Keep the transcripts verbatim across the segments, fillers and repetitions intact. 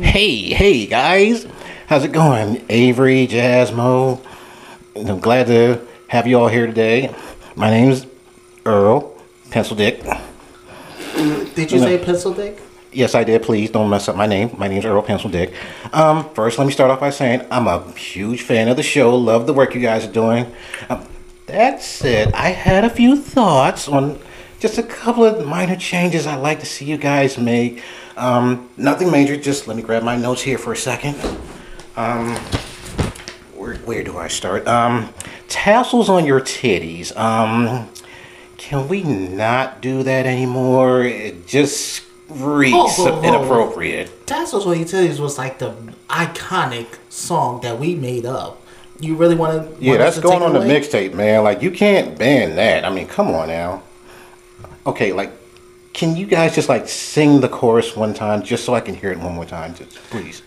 Hey, hey guys, how's it going? Avery, Jasmo, I'm glad to have you all here today. My name's Earl Pencil Dick. Did you no. say Pencil Dick? Yes, I did. Please don't mess up my name. My name's Earl Pencil Dick. Um, first, let me start off by saying I'm a huge fan of the show. Love the work you guys are doing. Um, that said, I had a few thoughts on just a couple of minor changes I'd like to see you guys make. Um, nothing major. Just let me grab my notes here for a second. Um, where, where do I start? Um, tassels on your titties. Um, can we not do that anymore? It just reeks oh, oh, oh. inappropriate. Tassels on your titties was like the iconic song that we made up. You really want to? Yeah, that's to going on away? The mixtape, man. Like, you can't ban that. I mean, come on now. Okay, like, can you guys just, like, sing the chorus one time just so I can hear it one more time, just please?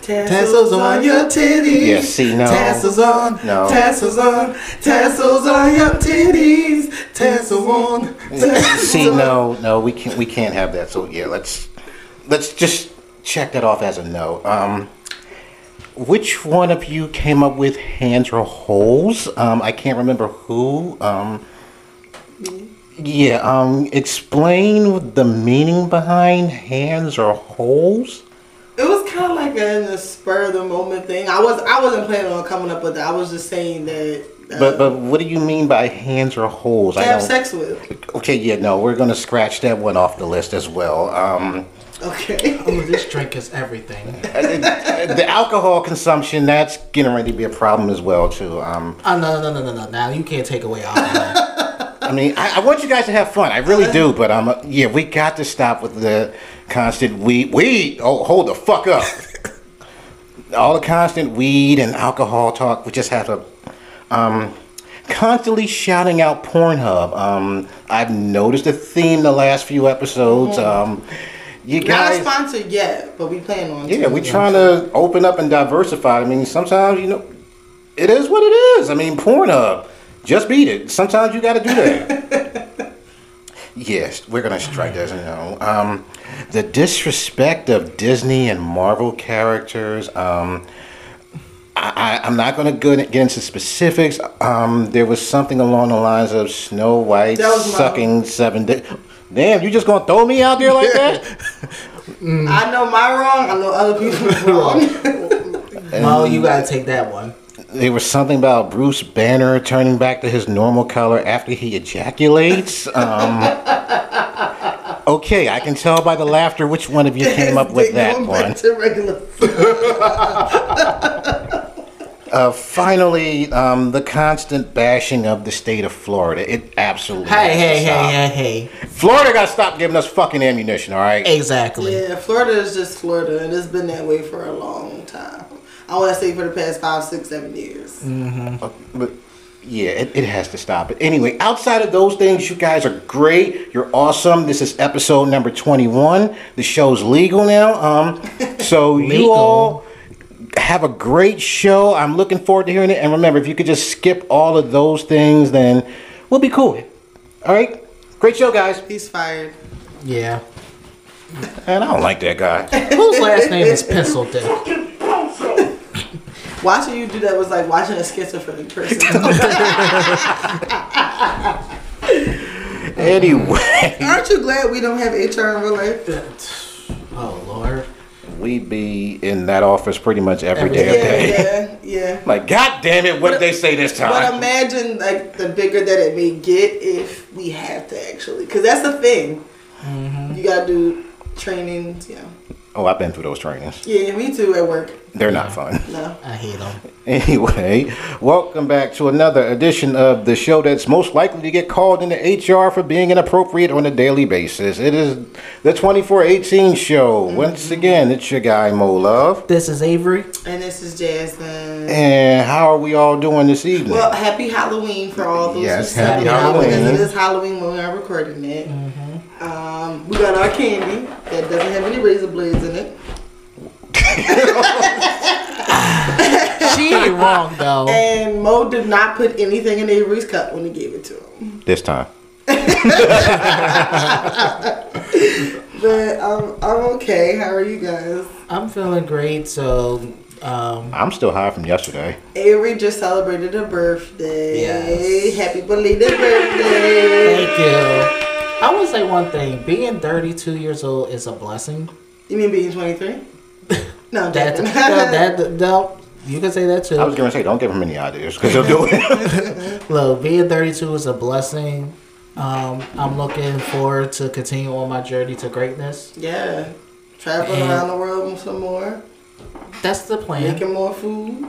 Tassels on your titties. Yes, see, no. Tassels on, no. Tassels on, tassels on your titties. Tassels on, tassels See, on. no, no, we can't, we can't have that. So, yeah, let's, let's just check that off as a no. Um, which one of you came up with hands or holes? Um, I can't remember who. Um... Yeah, um, explain the meaning behind hands or holes. It was kind of like a, a spur of the moment thing. I was I wasn't planning on coming up with that. I was just saying that. Uh, but but what do you mean by hands or holes? To I have don't, sex with. Okay, yeah, no, we're gonna scratch that one off the list as well. Um. Okay. Oh, this drink is everything. The alcohol consumption, that's getting ready to be a problem as well too. Um. Oh no no no no no! Now you can't take away alcohol. I mean, I, I want you guys to have fun. I really do, but I'm. A, yeah, we got to stop with the constant weed. Weed. Oh, hold the fuck up. All the constant weed and alcohol talk. We just have to, um, constantly shouting out Pornhub. Um, I've noticed a theme the last few episodes. Um, you guys not sponsored yet, but we plan on. Yeah, we're trying to open up and diversify. I mean, sometimes you know, it is what it is. I mean, Pornhub. Just beat it. Sometimes you got to do that. Yes, we're going to strike that as a no. Um, the disrespect of Disney and Marvel characters. Um, I, I, I'm not going to get into specifics. Um, there was something along the lines of Snow White sucking my... seven dicks. Damn, you just going to throw me out there like that? Mm. I know my wrong. I know other people's wrong. Well, you got to take that one. There was something about Bruce Banner turning back to his normal color after he ejaculates. Um, okay, I can tell by the laughter which one of you came up with that one. uh, finally, um, the constant bashing of the state of Florida. It absolutely Hey, hey, hey, hey, hey. Florida got to stop giving us fucking ammunition, all right? Exactly. Yeah, Florida is just Florida, and it's been that way for a long time. I want to say for the past five, six, seven years. Mm-hmm. Okay, but yeah, it, it has to stop. But anyway, outside of those things, you guys are great. You're awesome. This is episode number twenty-one. The show's legal now. Um, so legal. You all have a great show. I'm looking forward to hearing it. And remember, if you could just skip all of those things, then we'll be cool. All right? Great show, guys. He's fired. Yeah. And I don't like that guy. Whose last name is Pencil Dick? Watching you do that was like watching a schizophrenic person. Anyway. Aren't you glad we don't have H R in real life? Oh, Lord. We be in that office pretty much every, every damn day. Yeah, yeah, yeah. Like, God damn it, what but, did they say this time? But imagine, like, the bigger that it may get if we have to actually. Because that's the thing. Mm-hmm. You got to do trainings, you know. Oh, I've been through those trainings. Yeah, me too at work. They're no, not fun. No, I hate them. Anyway, welcome back to another edition of the show that's most likely to get called into H R for being inappropriate on a daily basis. It is the twenty-four eighteen show. Mm-hmm. Once again, it's your guy, Mo Love. This is Avery. And this is Jasmine. And how are we all doing this evening? Well, happy Halloween for all those yes, who happy Halloween. Because it is Halloween when we are recording it. Mm-hmm. Um, we got our candy that doesn't have any razor blades in it. She ain't wrong though. And Mo did not put anything in Avery's cup when he gave it to him. This time. But um, I'm okay. How are you guys? I'm feeling great. So um, I'm still high from yesterday. Avery just celebrated her birthday. Yes. Happy belated birthday. Thank you. I would say one thing. Being thirty-two years old is a blessing. You mean being twenty-three? No, that, no, that, no, you can say that too. I was going to say, don't give him any ideas because he'll do it. Look, being thirty-two is a blessing. Um, I'm looking forward to continue on my journey to greatness. Yeah. Travel and around the world some more. That's the plan. Making more food.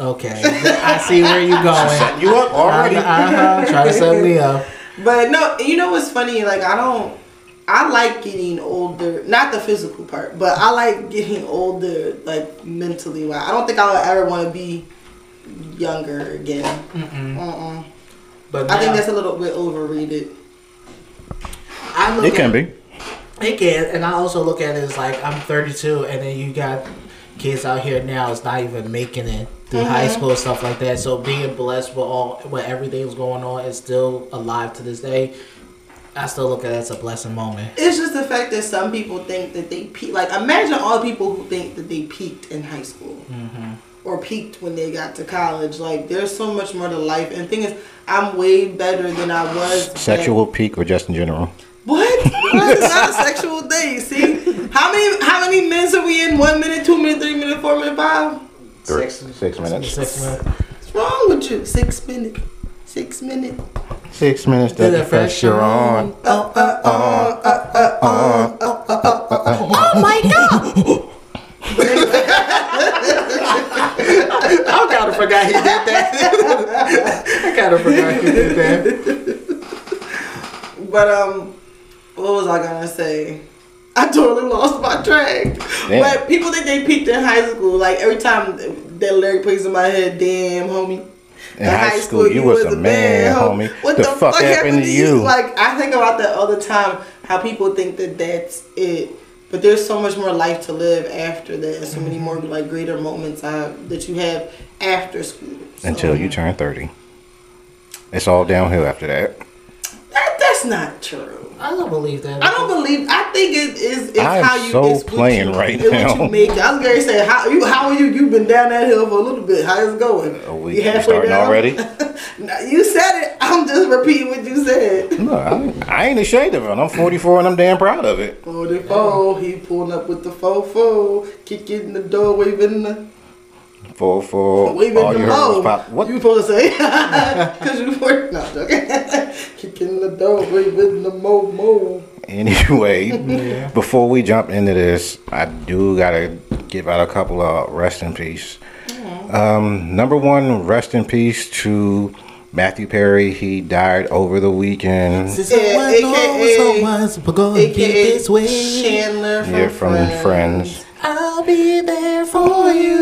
Okay. I see where you're going. Set you up already. Uh-huh. Try to set me up. But no, you know what's funny? Like, I don't. I like getting older, not the physical part, but I like getting older, like mentally. Wow, I don't think I'll ever want to be younger again. Mm-mm. Uh-uh. But now, I think that's a little bit overrated. I look it at, can be. It can, and I also look at it as like I'm thirty-two, and then you got kids out here now is not even making it through mm-hmm. high school and stuff like that. So being blessed with all, with everything that's going on, is still alive to this day. I still look at it as a blessing moment. It's just the fact that some people think that they peaked. Like, imagine all the people who think that they peaked in high school. Mm-hmm. Or peaked when they got to college. Like, there's so much more to life. And the thing is, I'm way better than I was. Sexual back. Peak or just in general? What? It's not a sexual thing, see? How many how many minutes are we in? One minute, two minutes, three minutes, four minutes, five? Three, six, six minutes. Six minutes. What's wrong with you? Six minutes. Six minutes. Six minutes to the pressure on. Oh, uh, oh, uh, uh, oh, uh, oh, uh, oh, uh, oh, oh my God! I kind of forgot he did that. I kind of forgot he did that. But um, what was I gonna say? I totally lost my track. Damn. But people think they peaked in high school. Like every time that lyric plays in my head, damn homie. In high, high school, school you, you was, was a man, man homie. homie. What the, the fuck, fuck happened, happened to you? you? Like, I think about that all the time, how people think that that's it. But there's so much more life to live after that. And so many more, like, greater moments I, that you have after school. So, until you turn thirty. It's all downhill after that. that that's not true. I don't believe that. I don't believe. I think it is. It's I'm how you. So it's playing you, right it's now. What you make. I was gonna say how you. How are you? You've been down that hill for a little bit. How's it going? Oh, we you starting down? Already? No, you said it. I'm just repeating what you said. No, I, I ain't ashamed of it. I'm forty-four and I'm damn proud of it. forty-four. He pulling up with the fo-fo, kicking in the door, waving the. Full, full. Waving all the low. What you supposed to say? Because you were not joking. Kicking the door, waving the mo mo. Anyway, yeah. Before we jump into this, I do gotta give out a couple of rest in peace. Mm-hmm. Um, number one, rest in peace to Matthew Perry. He died over the weekend. A K A Chandler from, yeah, from Friends. Friends. I'll be there for you.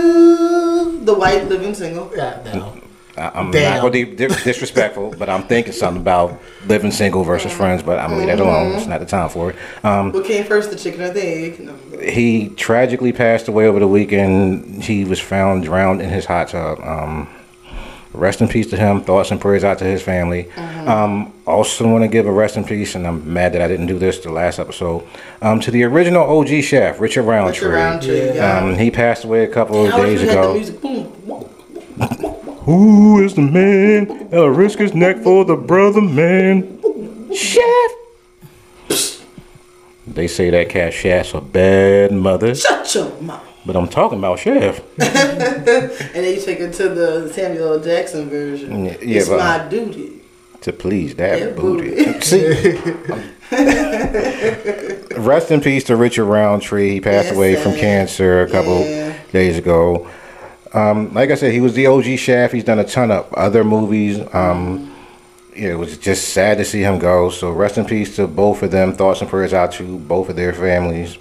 The white living single. Yeah, no. I'm Damn. not going to be disrespectful, but I'm thinking something about living single versus Friends, but I'm going to leave that alone. It's not the time for it. Um, what came first, the chicken or the egg? No. He tragically passed away over the weekend. He was found drowned in his hot tub. Um, rest in peace to him. Thoughts and prayers out to his family. Mm-hmm. Um, also want to give a rest in peace, and I'm mad that I didn't do this the last episode, um, to the original O G chef, Richard Roundtree. Richard Roundtree, yeah. Um, he passed away a couple of days ago. Who is the man? He'll risk his neck for the brother man. Chef. They say that cat Shaft's a bad mother. Shut your mouth. But I'm talking about Shaft. And then you take it to the Samuel L. Jackson version. Yeah, yeah, it's my duty. To please that yeah, booty. See? Rest in peace to Richard Roundtree. He passed yes, away from cancer a couple yeah. days ago. Um, like I said, he was the O G Shaft. He's done a ton of other movies. Um, yeah, it was just sad to see him go. So rest in peace to both of them. Thoughts and prayers out to both of their families.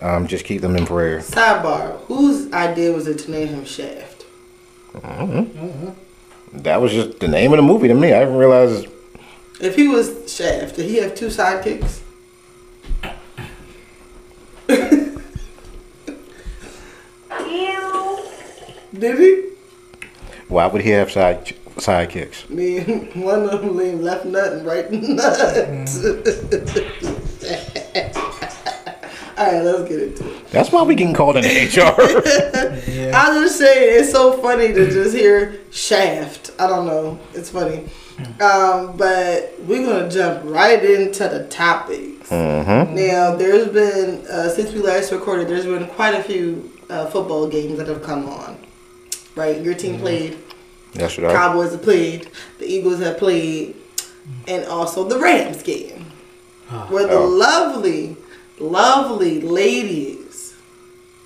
Um, just keep them in prayer. Sidebar: whose idea was it to name him Shaft? Mm-hmm. Mm-hmm. That was just the name of the movie to me. I didn't realize. If he was Shaft, did he have two sidekicks? Did he? Why would he have side sidekicks? I mean, one of them leaned left nut and right nut. All right, let's get into it. That's why we getting called in H R. Yeah. I was just saying, it's so funny to just hear Shaft. I don't know. It's funny. Um, but we're going to jump right into the topics. Mm-hmm. Now, there's been, uh, since we last recorded, there's been quite a few uh, football games that have come on. Right, your team mm-hmm. played. That's right. Cowboys have played. The Eagles have played, and also the Rams game, oh. where the oh. lovely, lovely ladies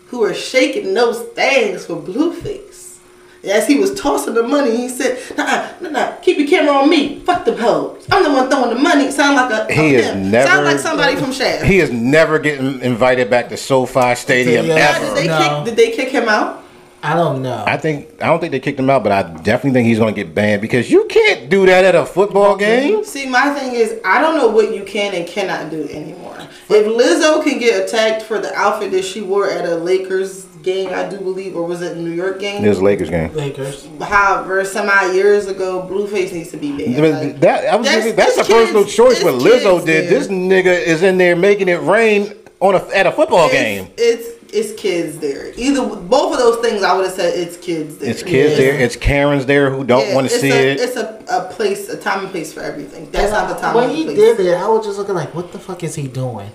who are shaking those things for Blueface. As he was tossing the money, he said, "Nah, nah, nah, keep your camera on me. Fuck them hoes. I'm the one throwing the money." Sound like a he is him. never sound like somebody from Shaft. He is never getting invited back to SoFi Stadium yeah. ever. Now, did they no. kick? Did they kick him out? I don't know. I think I don't think they kicked him out, but I definitely think he's going to get banned because you can't do that at a football game. See, my thing is, I don't know what you can and cannot do anymore. If Lizzo can get attacked for the outfit that she wore at a Lakers game, I do believe, or was it a New York game? It was a Lakers game. Lakers. However, some odd years ago, Blueface needs to be banned. Like, that, I was that's thinking, that's a personal kids, choice. What Lizzo did, there. This nigga is in there making it rain on a, at a football it's, game. It's. It's kids there. Either both of those things, I would have said it's kids there. It's kids yeah. there. It's Karens there who don't yeah, want to see a, it. It's a, a place, a time and place for everything. That's and not the time and place. When he did it, I was just looking like, what the fuck is he doing?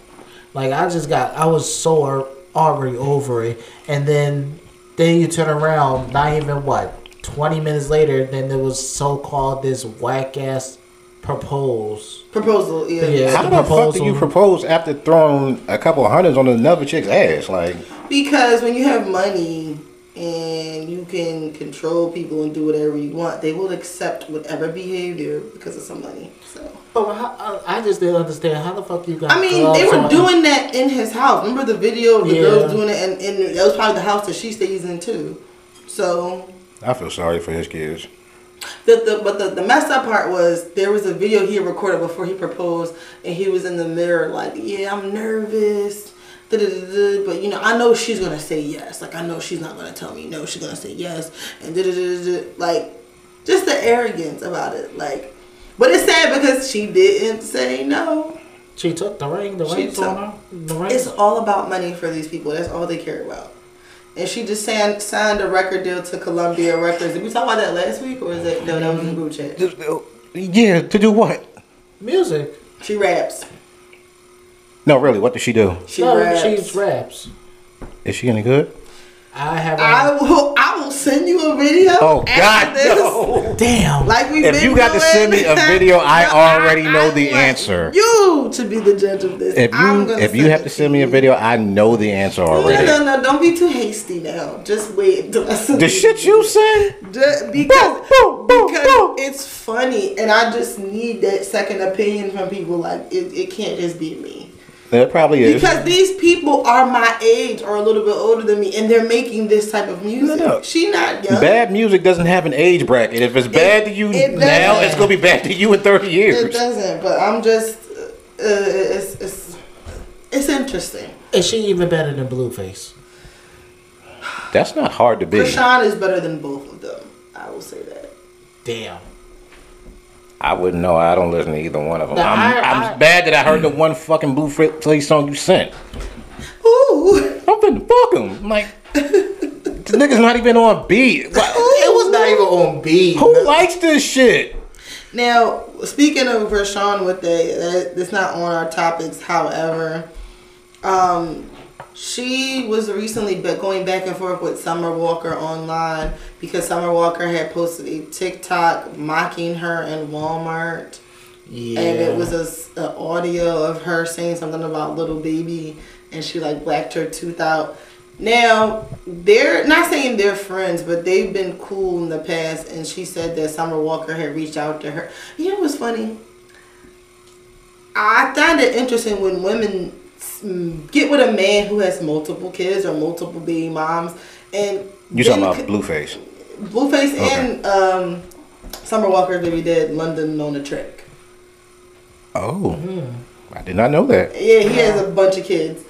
Like, I just got, I was so already over it. And then, then you turn around, not even what, twenty minutes later, then there was so-called this whack-ass Propose. Proposal, yeah. yeah How the, the fuck do you propose after throwing a couple of hundreds on another chick's ass? Like, because when you have money and you can control people and do whatever you want, they will accept whatever behavior because of some money. So. But how, I just didn't understand how the fuck you got. I mean, they were doing that in his house. Remember the video of the yeah. girls doing it, and, and that was probably the house that she stays in too. So. I feel sorry for his kids. The, the, but the, the messed up part was there was a video he recorded before he proposed and he was in the mirror like, yeah, I'm nervous, da, da, da, da, but you know, I know she's going to say yes. Like, I know she's not going to tell me no, she's going to say yes. And da, da, da, da, da. Like, just the arrogance about it. Like, but it's sad because she didn't say no. She took the ring, the ring, the ring. It's all about money for these people. That's all they care about. And she just signed, signed a record deal to Columbia Records. Did we talk about that last week, or is that no? That was in the group chat. Yeah, to do what? Music. She raps. No, really, what does she do? She no, raps. She raps. Is she any good? I have. I will. I will send you a video. Oh God, this. No! Damn. Like we. If you got going. to send me a video, I no, already I, know I the answer. You to be the judge of this. If you if you have to send me a video, I know the answer already. No, no, no! Don't be too hasty now. Just wait until I send the shit you said. Because boom, boom, boom, because boom. It's funny, and I just need that second opinion from people. Like it, it can't just be me. That probably is. Because these people are my age or a little bit older than me, and they're making this type of music. No, no. She not young. Bad music doesn't have an age bracket. If it's bad it, to you it now, it's going to be bad to you in thirty years. It doesn't, but I'm just... Uh, it's, it's it's interesting. Is she even better than Blueface? That's not hard to be. Krayshawn is better than both of them. I will say that. Damn. I wouldn't know. I don't listen to either one of them. No, I'm, I, I, I'm bad that I heard the one fucking Blueface song you sent. Ooh. I'm finna fuck him. I'm like, this nigga's not even on beat. It was not even on beat. Who no. likes this shit? Now, speaking of Krayshawn with that, that's not on our topics, however. Um... She was recently going back and forth with Summer Walker online because Summer Walker had posted a TikTok mocking her in Walmart. Yeah. And it was an audio of her saying something about Little Baby and she like blacked her tooth out. Now, they're not saying they're friends, but they've been cool in the past. And she said that Summer Walker had reached out to her. You know what's funny? I find it interesting when women get with a man who has multiple kids or multiple baby moms. And you're talking about Blueface. Blueface okay. and um, Summer Walker, they did London on a Trick. Oh. Mm-hmm. I did not know that. Yeah, he has a bunch of kids.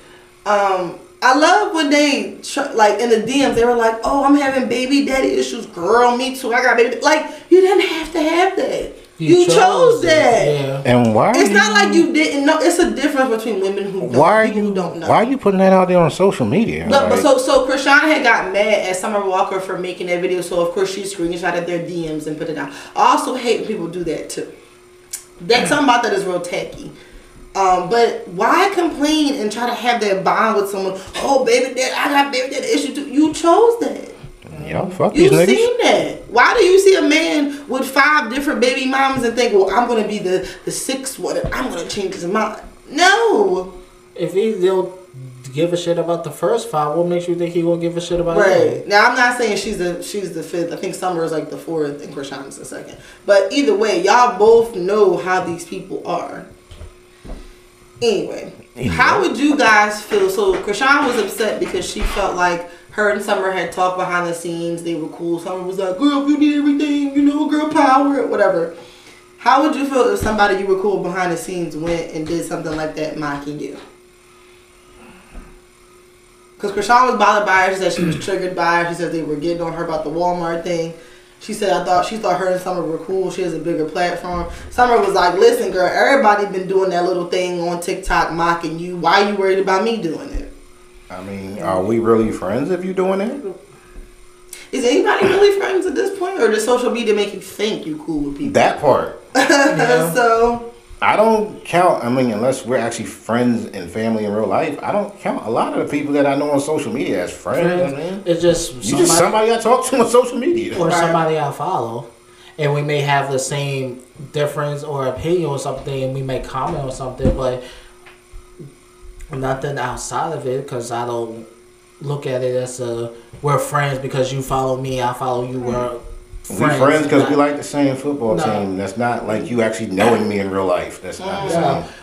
Um... I love when they, like, in the D Ms, they were like, oh, I'm having baby daddy issues. Girl, me too. I got baby. Like, you didn't have to have that. You, you chose, chose that. Yeah. And why? It's you, not like you didn't know. It's a difference between women who don't, why are you, who don't know. Why are you putting that out there on social media? Look, like, so, so Krayshawn had got mad at Summer Walker for making that video. So, of course, she screenshotted their D Ms and put it out. I also hate when people do that, too. That's something about that is real tacky. Um, but why complain and try to have that bond with someone? Oh, baby, dad, I got baby dad issue too. You chose that. Yeah, fuck these niggas. You seen that. Why do you see a man with five different baby mamas and think, well, I'm going to be the, the sixth one and I'm going to change his mind? No. If he don't give a shit about the first five, what makes you think he won't give a shit about right. it? Now, I'm not saying she's the, she's the fifth. I think Summer is like the fourth and Krayshawn's the second. But either way, y'all both know how these people are. Anyway, how would you guys feel? So Krayshawn was upset because she felt like her and Summer had talked behind the scenes. They were cool. Summer was like, girl, you did everything. You know, girl power, whatever. How would you feel if somebody you were cool behind the scenes went and did something like that mocking you? Because Krayshawn was bothered by her. She said she was triggered by her. She said they were getting on her about the Walmart thing. She said, I thought she thought her and Summer were cool. She has a bigger platform. Summer was like, listen, girl, everybody been doing that little thing on TikTok mocking you. Why are you worried about me doing it? I mean, are we really friends if you're doing that? Is anybody really friends at this point? Or does social media make you think you cool with people? That part. Yeah. So I don't count, I mean, unless we're actually friends and family in real life, I don't count a lot of the people that I know on social media as friends. friends. I mean, it's just somebody, you just somebody I talk to on social media. Or right? somebody I follow. And we may have the same difference or opinion on something, and we may comment on something, but nothing outside of it, because I don't look at it as a, we're friends because you follow me, I follow you, we're friends. We're friends because we like the same football no. team. That's not like you actually knowing me in real life. That's not yeah. the same.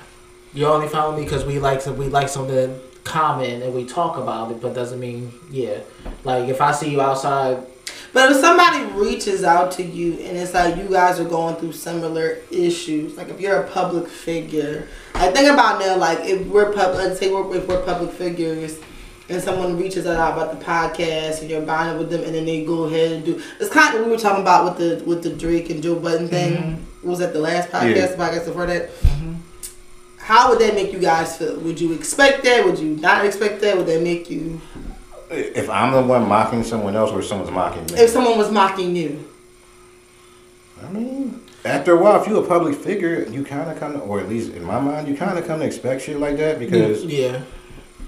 You only follow me because we like we like something common and we talk about it, but doesn't mean, yeah. Like, if I see you outside. But if somebody reaches out to you and it's like you guys are going through similar issues, like if you're a public figure, I think about now, like if we're public, let's say we're, if we're public figures, and someone reaches out about the podcast and you're bonding with them and then they go ahead and do, it's kind of what we were talking about with the with the Drake and Joe Budden thing. Mm-hmm. Was that the last podcast? Yeah. The podcast before that? Mm-hmm. How would that make you guys feel? Would you expect that? Would you not expect that? Would that make you? If I'm the one mocking someone else or if someone's mocking me? If someone was mocking you. I mean, after a while, if you're a public figure, you kind of come to, or at least in my mind, you kind of come to expect shit like that because, yeah,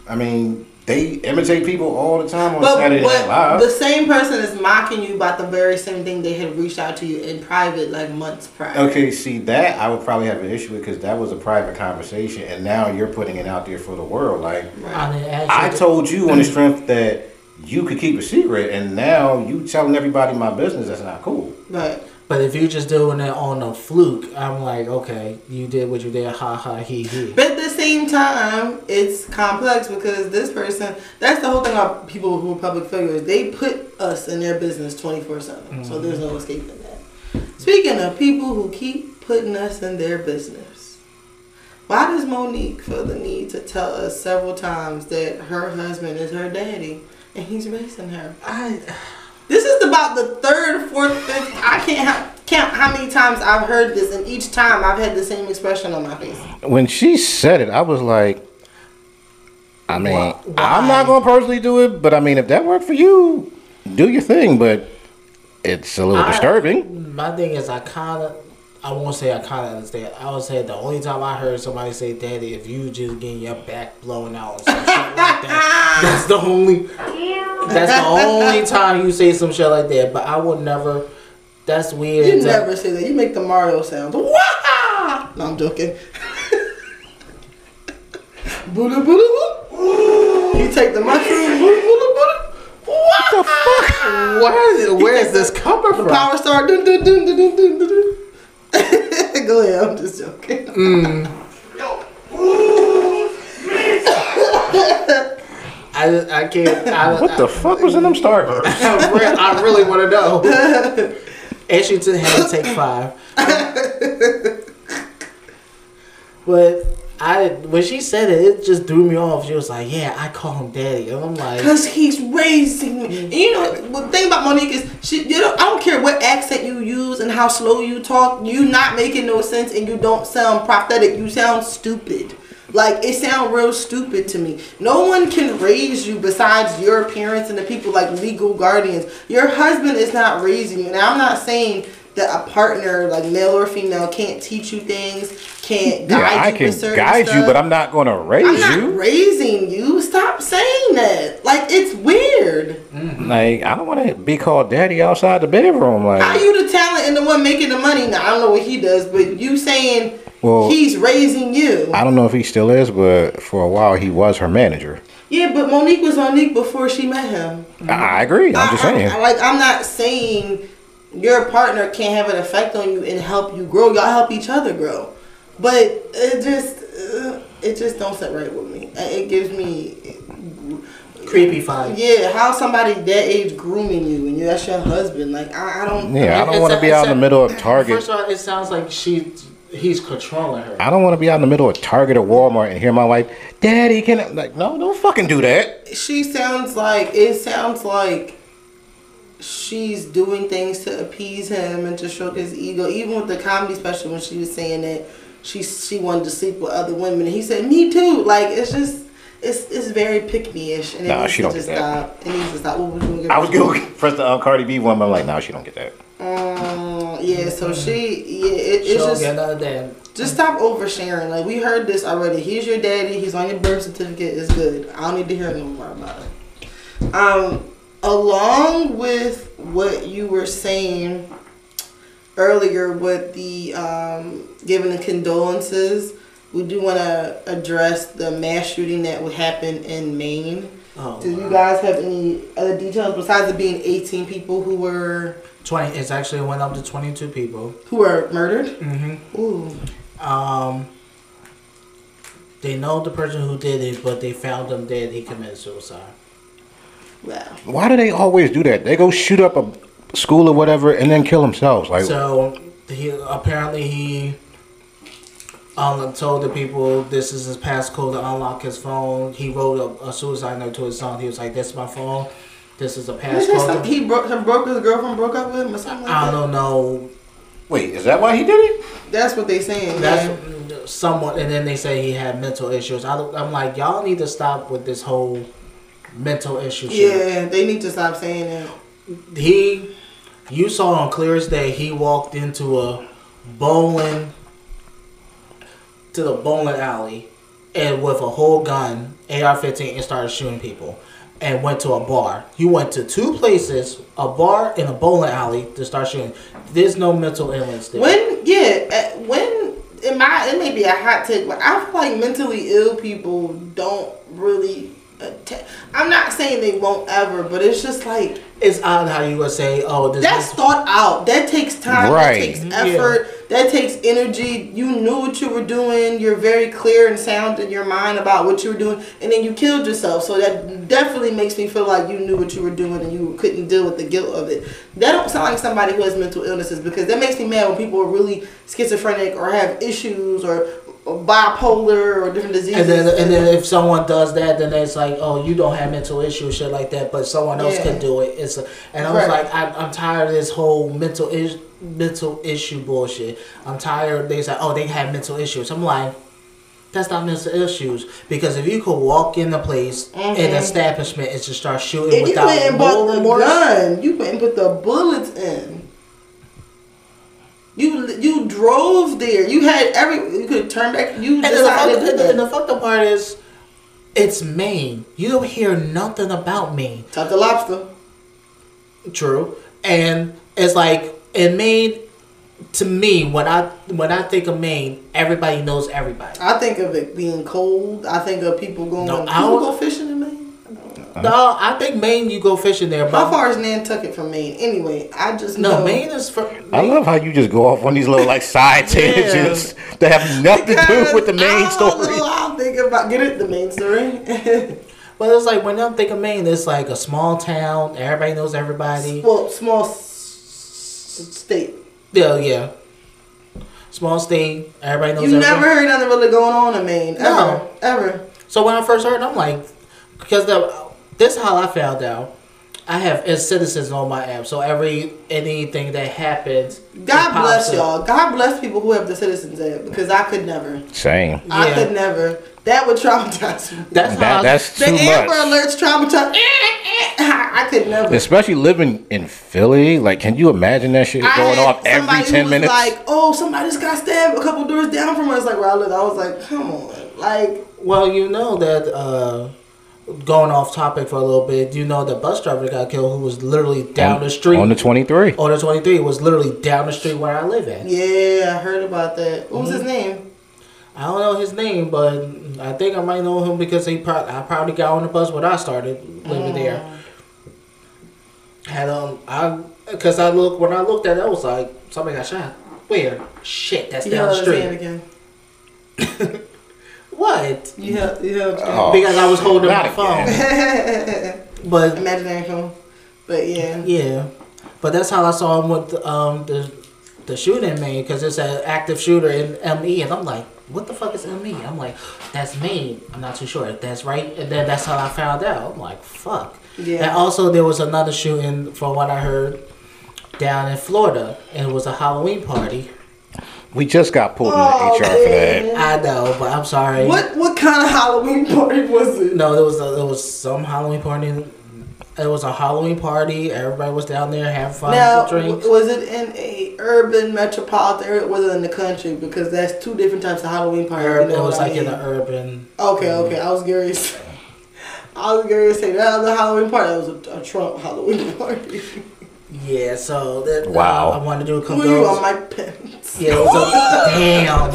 I mean, they imitate people all the time on but, Saturday Night Live. The same person is mocking you about the very same thing they had reached out to you in private, like months prior. Okay, see, that I would probably have an issue with because that was a private conversation, and now you're putting it out there for the world. Like, right. I, I told you on the strength that you could keep a secret, and now you telling everybody my business. That's not cool. Right. But if you're just doing it on a fluke, I'm like, okay, you did what you did, ha ha, he he. But at the same time, it's complex because this person, that's the whole thing about people who are public figures. They put us in their business twenty-four seven. Mm-hmm. So there's no escaping that. Speaking of people who keep putting us in their business, why does Monique feel the need to tell us several times that her husband is her daddy and he's raising her? I... This is about the third, fourth, fifth. I can't ha- count how many times I've heard this, and each time I've had the same expression on my face. When she said it, I was like, I mean, why? I'm not going to personally do it, but I mean, if that worked for you, do your thing, but it's a little I, disturbing. My thing is, I kind of, I won't say I kind of understand. I would say the only time I heard somebody say, daddy, if you just getting your back blown out or something like that, that's the only... That's the only time you say some shit like that. But I would never. That's weird. You never say that. You make the Mario sound. Wah! No, I'm joking. Boo-doo-boo-doo-boo. You take the mushroom. Boo-doo-boo-doo. fuck? Where is, it, where is this coming from? The power star. Dun, dun, dun, dun, dun, dun, dun. Go ahead. I'm just joking. Mm. I, I can't. I, what I, the fuck I, was in them Starbucks? I, re- I really want to know. Ashington had to take five. But I, when she said it, it just threw me off. She was like, "Yeah, I call him daddy," and I'm like, "Cause he's raising me." And you know, the thing about Monique is, she, you know, I don't care what accent you use and how slow you talk, you not making no sense, and you don't sound prophetic. You sound stupid. Like, it sound real stupid to me. No one can raise you besides your parents and the people like legal guardians. Your husband is not raising you. Now, I'm not saying that a partner, like male or female, can't teach you things, can't guide yeah, you. I can certain guide stuff. you, but I'm not going to raise I'm not you. Raising you. Stop saying that. Like, it's weird. Mm-hmm. Like, I don't want to be called daddy outside the bedroom. Like, are you the talent and the one making the money? Now, I don't know what he does, but you saying. Well, he's raising you. I don't know if he still is, but for a while he was her manager. Yeah, but Monique was Monique before she met him. Mm-hmm. I agree. I'm I, just saying. I, like, I'm not saying your partner can't have an effect on you and help you grow. Y'all help each other grow, but it just uh, it just don't sit right with me. It gives me it, creepy vibes. Yeah, how somebody that age grooming you and you that's your husband? Like I, I don't. Yeah, I, mean, I don't want to be out in the middle of Target. First of all, it sounds like she. He's controlling her. I don't want to be out in the middle of Target or Walmart and hear my wife, "Daddy, can I?" Like, no, don't fucking do that. She sounds like, it sounds like she's doing things to appease him and to stroke his ego. Even with the comedy special when she was saying that she she wanted to sleep with other women. And he said, "Me too." Like, it's just, it's it's very pick-me-ish. And nah, she don't get that. It needs to stop. What was you I was going to press the uh, Cardi B one, but I'm like, no, nah, she don't get that. Um, yeah, so she, yeah, it, it's She'll just, get another dad. Just stop oversharing. Like, we heard this already. He's your daddy. He's on your birth certificate. It's good. I don't need to hear no more about it. Um, along with what you were saying earlier with the, um, giving the condolences, we do want to address the mass shooting that would happen in Maine. Oh, do you guys have any other details besides it being eighteen people who were... twenty It's actually went up to twenty-two people who were murdered. Mm-hmm. Ooh. Um. They know the person who did it, but they found him dead. He committed suicide. Wow. Why do they always do that? They go shoot up a school or whatever, and then kill themselves. Like so, he apparently he um, told the people this is his passcode to unlock his phone. He wrote a, a suicide note to his son. He was like, "That's my phone. This is a passcode." He broke, him broke his girlfriend, broke up with him, or something like that. I don't know. Wait, is that why he did it? That's what they saying. That's man. Somewhat, and then they say he had mental issues. I, I'm like, y'all need to stop with this whole mental issue shit. Yeah, they need to stop saying that. He, you saw on clearest day, he walked into a bowling, to the bowling alley, and with a whole gun, A R fifteen, and started shooting people. And went to a bar. You went to two places, a bar and a bowling alley, to start shooting. There's no mental illness there. When, yeah, when, in my, it may be a hot take, but I feel like mentally ill people don't really, att- I'm not saying they won't ever, but it's just like. It's odd how you would say, oh, this That's is- thought out. That takes time. Right. That takes effort. Yeah. That takes energy. You knew what you were doing. You're very clear and sound in your mind about what you were doing. And then you killed yourself. So that definitely makes me feel like you knew what you were doing and you couldn't deal with the guilt of it. That don't sound like somebody who has mental illnesses, because that makes me mad when people are really schizophrenic or have issues or bipolar or different diseases. And then, and then if someone does that, then it's like, oh, you don't have mental issues, shit like that, but someone else yeah. can do it. It's a, and I was right. like, I, I'm tired of this whole mental issue. mental issue bullshit. I'm tired. They say, oh, they have mental issues. I'm like, that's not mental issues, because if you could walk in the place mm-hmm. in an establishment and just start shooting if without you no remorse, gun, you couldn't put the bullets in. You you drove there. You had every. You could turn back. You and decided. The, the, and the fucked up part is, it's Maine. You don't hear nothing about Maine. Tuck the lobster. True, and it's like. And Maine, to me, when I when I think of Maine, everybody knows everybody. I think of it being cold. I think of people going no, people go fishing in Maine. I don't know. No, I think Maine, you go fishing there. How far is Nantucket from Maine? Anyway, I just know. No, Maine is from... Maine. I love how you just go off on these little, like, side tangents yeah. that have nothing because to do with the main story. I'm thinking about... Get it, the main story. But it's like, when I'm thinking Maine, it's like a small town. Everybody knows everybody. Well, small s- state. Yeah, yeah. Small state. Everybody knows you everybody. You've never heard nothing really going on in Maine. No. Ever. Ever. So when I first heard it, I'm like... Because the... This is how I found out. I have citizens on my app, so every anything that happens. God bless up. Y'all. God bless people who have the citizens app because I could never. Same. I yeah. could never. That would traumatize me. That's that, how. I, that's the too Amber much. Alerts traumatize. I could never. Especially living in Philly, like, can you imagine that shit going off every ten who minutes? Was like, oh, somebody just got stabbed a couple doors down from us. Like where I live, I was like, come on, like. Well, you know that. uh Going off topic for a little bit, you know the bus driver got killed who was literally down on, the street. On the twenty-three. On the twenty-three. Was literally down the street where I live at. Yeah, I heard about that. What was mm-hmm. his name? I don't know his name, but I think I might know him because he pro- I probably got on the bus when I started living mm. there. Had um, I because I look when I looked at it, I was like, somebody got shot. Where? Shit, that's down yeah, the street. Again. What? You helped, you helped oh, because I was holding my phone. But imaginary phone. But yeah. Yeah. But that's how I saw him with um the the shooting Maine because it's an active shooter in M E and I'm like, what the fuck is M E? I'm like, that's Maine. I'm not too sure if that's right. And then that's how I found out. I'm like, fuck. Yeah. And also there was another shooting from what I heard down in Florida and it was a Halloween party. We just got pulled oh, into H R man. For that. I know, but I'm sorry. What what kind of Halloween party was it? No, there was a, there was some Halloween party. It was a Halloween party. Everybody was down there having fun. Now, drinks. Was it in a urban metropolitan area? Was it in the country? Because that's two different types of Halloween parties. Urban, you know it was like I mean. in an urban. Okay, area. okay. I was curious. I was curious to say that was a Halloween party. That was a, a Trump Halloween party. Yeah, so that, wow. uh, I wanted to do a couple. Were you on my pants? Yeah, it was a damn.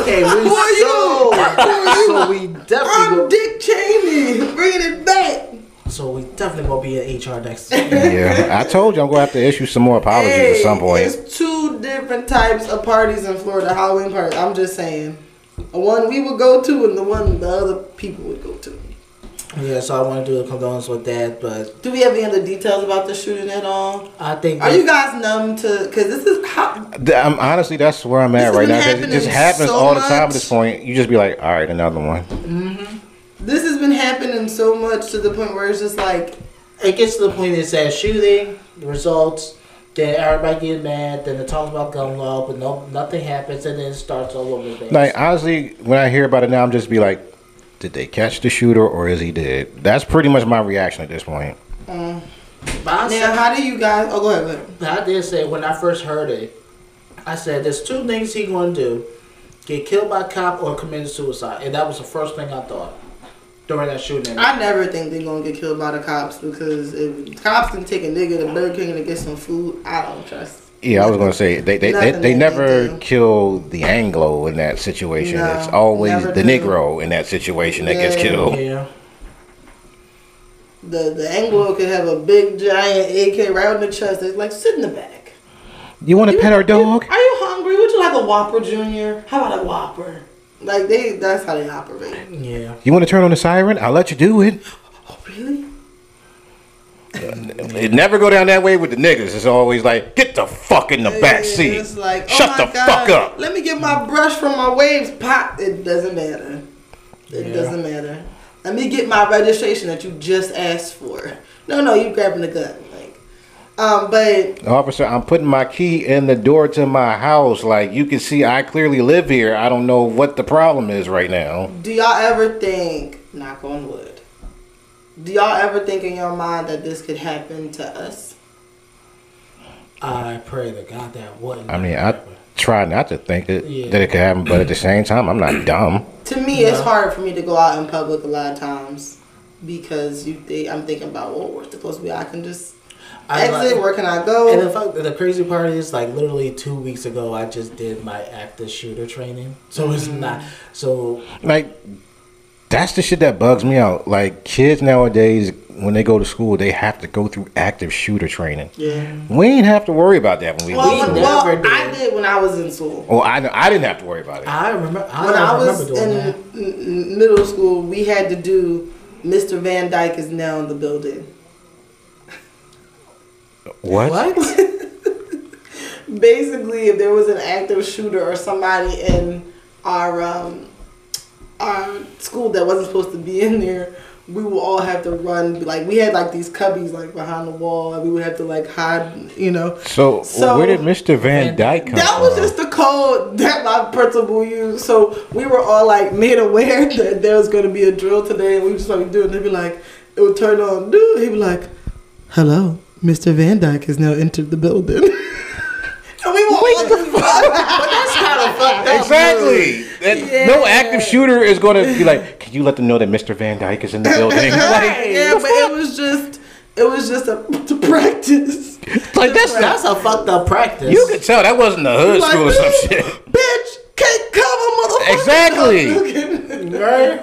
Okay, we Who are so, you? so we definitely. I'm go- Dick Cheney, bringing it back. So we definitely gonna be in H R next. Yeah, I told you I'm gonna have to issue some more apologies hey, at some point. There's two different types of parties in Florida, Halloween parties. I'm just saying, the one we would go to, and the one the other people would go to. Yeah, so I want to do a condolence with that, but... Do we have any other details about the shooting at all? I think... Are you guys numb to... Because this is... How, I'm, honestly, that's where I'm at right now. It just happens so all the time much. At this point. You just be like, all right, another one. Mm-hmm. This has been happening so much to the point where it's just like... It gets to the point that it says shooting, the results, then everybody gets mad, then it talks about gun law, but no, nothing happens, and then it starts all over the place. Like, honestly, when I hear about it now, I'm just be like... Did they catch the shooter or is he dead? That's pretty much my reaction at this point. Mm. Now, said, how do you guys... Oh, go ahead, go ahead. I did say, when I first heard it, I said, there's two things he going to do. Get killed by a cop or commit suicide. And that was the first thing I thought during that shooting. I never think they're going to get killed by the cops because if cops can take a nigga to Burger King to get some food, I don't trust. Yeah, I was going to say, they they, they, they, they never do. Kill the Anglo in that situation. No, it's always the do. Negro in that situation yeah, that gets killed. Yeah. The the Anglo could have a big, giant A K right on the chest. It's like, sit in the back. You want to pet our dog? You, are you hungry? Would you like a Whopper, Junior? How about a Whopper? Like, they that's how they operate. Yeah. You want to turn on the siren? I'll let you do it. Oh, really? It never go down that way with the niggas. It's always like, get the fuck in the yeah, back seat. It's like, shut oh the God. Fuck up. Let me get my brush from my waves pop. It doesn't matter. It yeah. doesn't matter. Let me get my registration that you just asked for. No, no, you grabbing the gun. Like, um, but officer, I'm putting my key in the door to my house. Like you can see, I clearly live here. I don't know what the problem is right now. Do y'all ever think, knock on wood? Do y'all ever think in your mind that this could happen to us? I pray to God that wouldn't. I mean, happen. I try not to think that, yeah. that it could happen, but at the same time, I'm not dumb. To me, no. It's hard for me to go out in public a lot of times because you think, I'm thinking about, well, we're supposed to be, I can just I exit, like, where can I go? And in fact, the crazy part is, like, literally two weeks ago, I just did my active shooter training. So mm-hmm. it's not, so... Like... That's the shit that bugs me out. Like, kids nowadays, when they go to school, they have to go through active shooter training. Yeah. We ain't have to worry about that when we well, were in school. Well, did. I did when I was in school. Oh, I, I didn't have to worry about it. I remember. I when I was in that. middle school, we had to do Mister Van Dyke is now in the building. What? What? Basically, if there was an active shooter or somebody in our um, our school that wasn't supposed to be in there, we would all have to run. Like, we had like these cubbies like behind the wall, and we would have to like hide, you know. So, so where did Mister Van Dyke come that from? That was just the code that my principal used. So we were all like made aware that there was going to be a drill today, and we just like do it. They'd be like, it would turn on, dude. He'd be like, "Hello, Mister Van Dyke has now entered the building." And we were all the fuck. Exactly. Yeah. No active shooter is going to be like, can you let them know that Mister Van Dyke is in the building? Like, yeah, but it was just, it was just a, to practice. Like, to that's practice. That's a fucked up practice. You could tell that wasn't the hood like, school or some shit. Bitch, can't cover, motherfucker. Exactly. Right.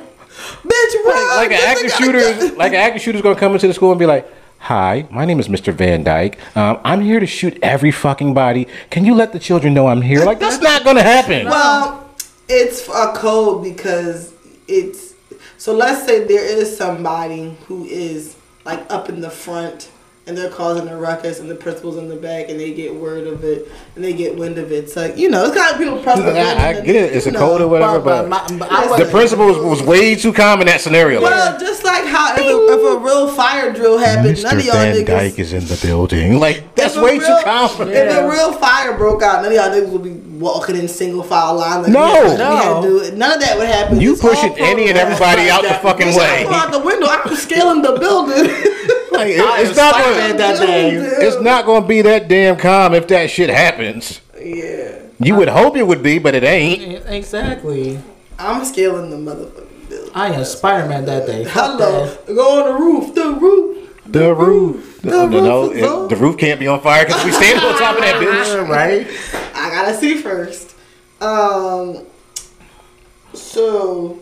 Bitch, run. Like, like an active shooter, like an active shooter is going to come into the school and be like, "Hi, my name is Mister Van Dyke. Um, I'm here to shoot every fucking body. Can you let the children know I'm here?" Like, that's not going to happen. Well, it's a code because it's... So let's say there is somebody who is, like, up in the front and they're causing a ruckus and the principal's in the back and they get word of it and they get wind of it. So, you know, it's kind of people... I, I get it. It's a know, code or whatever, but, but, my, but I the principal was, was way too calm in that scenario. Well, like, just like how... If a, if a real fire drill happened, Mister none of y'all Van niggas... Dyke is in the building. Like, that's way real, too confident. If a real fire broke out, none of y'all niggas would be walking in single file line. Like, no. We had to do it. None of that would happen. You it's pushing any and everybody out that, the fucking bitch, way. I go out the window. I'm scaling the building. Like, it, it's, not gonna, that day. it's not going to be that damn calm if that shit happens. Yeah. You I, would hope it would be, but it ain't. Exactly. I'm scaling the motherfucker. I am Spider-Man that day. Hello. Go on the roof. The roof. The, the roof. The, the, no, roof no, it, the roof can't be on fire because we stand on top of that bitch. Right? I gotta see first. Um, so,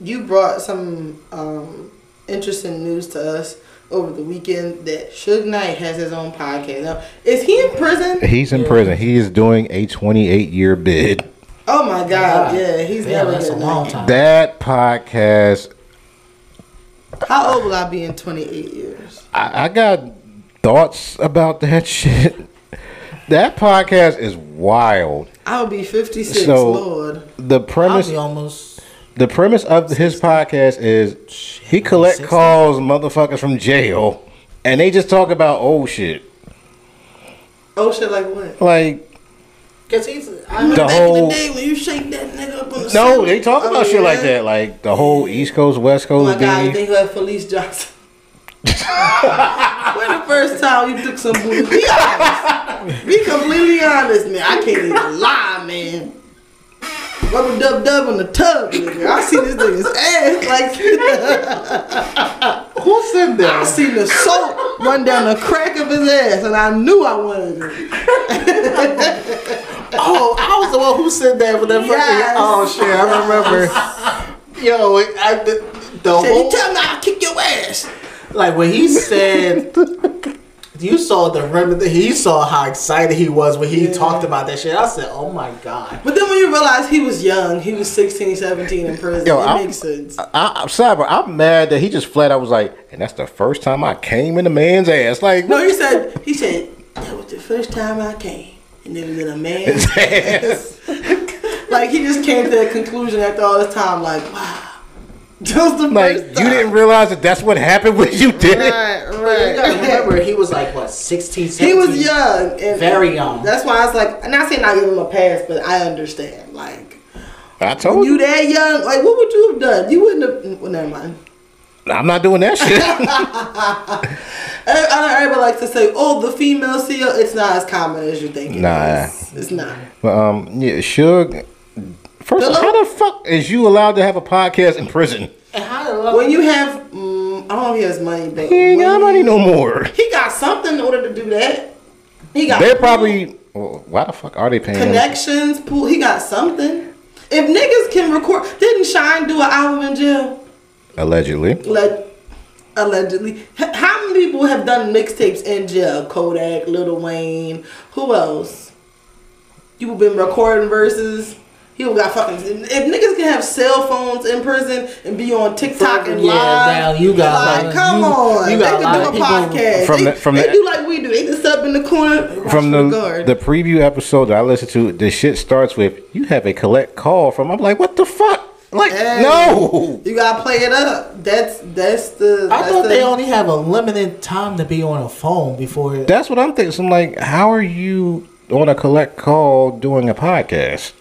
you brought some um, interesting news to us over the weekend that Suge Knight has his own podcast. Now, is he in prison? He's in yeah. prison. He is doing a twenty-eight year bid. Oh my God! Yeah, yeah he's yeah, never that's a long time. That podcast. How old will I be in twenty-eight years? I, I got thoughts about that shit. That podcast is wild. I'll be fifty-six. So Lord, the premise I'll be almost. The premise of his podcast is he collect sixty calls, motherfuckers from jail, and they just talk about old shit. Old shit like what? Like. Cause he's, I the back whole, in the day when you shake that nigga up on the No, side, they talk about oh, shit yeah. like that. Like the whole East Coast, West Coast. Oh my God, you think like Felice Johnson. When the first time you took some booze. Be honest. Be completely honest, man. I can't even lie, man. Rubber dub dub in the tub, nigga. I see this nigga's ass like. Who said that? I seen the soap run down the crack of his ass, and I knew I wanted it. Oh, I was the one who said that for that yes. fucking. Oh shit, I remember. Yo, I, the, the said, whole. You tell me I'll kick your ass. Like when he said. You saw the remnant. He saw how excited he was when he yeah. talked about that shit. I said, "Oh my God!" But then when you realize he was young, he was sixteen, seventeen in prison. Yo, it I'm, makes sense. I, I, I'm sorry, but I'm mad that he just flat out was like, "And that's the first time I came in a man's ass." Like, no, he said, he said that was the first time I came, and it was in a man's ass. Like he just came to that conclusion after all this time. Like, wow. Just the like first time. You didn't realize that that's what happened when you did it. Right, right. I remember he was like what sixteen, seventeen. He was young, and very young. That's why I was like, I'm not saying I give him a pass, but I understand. Like, I told you, you that young. Like, what would you have done? You wouldn't have. Well, never mind. I'm not doing that shit. I don't ever like to say, "Oh, the female seal." It's not as common as you think. It nah, is. It's not. But um, yeah, Suge. First, the how the fuck is you allowed to have a podcast in prison? And how when you have, mm, I don't know if he has money, but he ain't got money no more. He got something in order to do that. He got. They're pool. probably. Well, why the fuck are they paying? Connections, him? pool. He got something. If niggas can record, didn't Shine do an album in jail? Allegedly. Le- allegedly. H- how many people have done mixtapes in jail? Kodak, Lil Wayne, who else? You've been recording verses. You got fucking. If niggas can have cell phones in prison and be on TikTok and yeah, live, down. You got like, come you, on, you got they can do a podcast. From they, the, from they the, do like we do. They just up in the corner. From the the, the preview episode that I listened to, the shit starts with "You have a collect call from." I'm like, what the fuck? Like, hey, no, you gotta play it up. That's that's the. I that's thought the, they only have a limited time to be on a phone before. It, that's what I'm thinking. So I'm like, how are you on a collect call doing a podcast?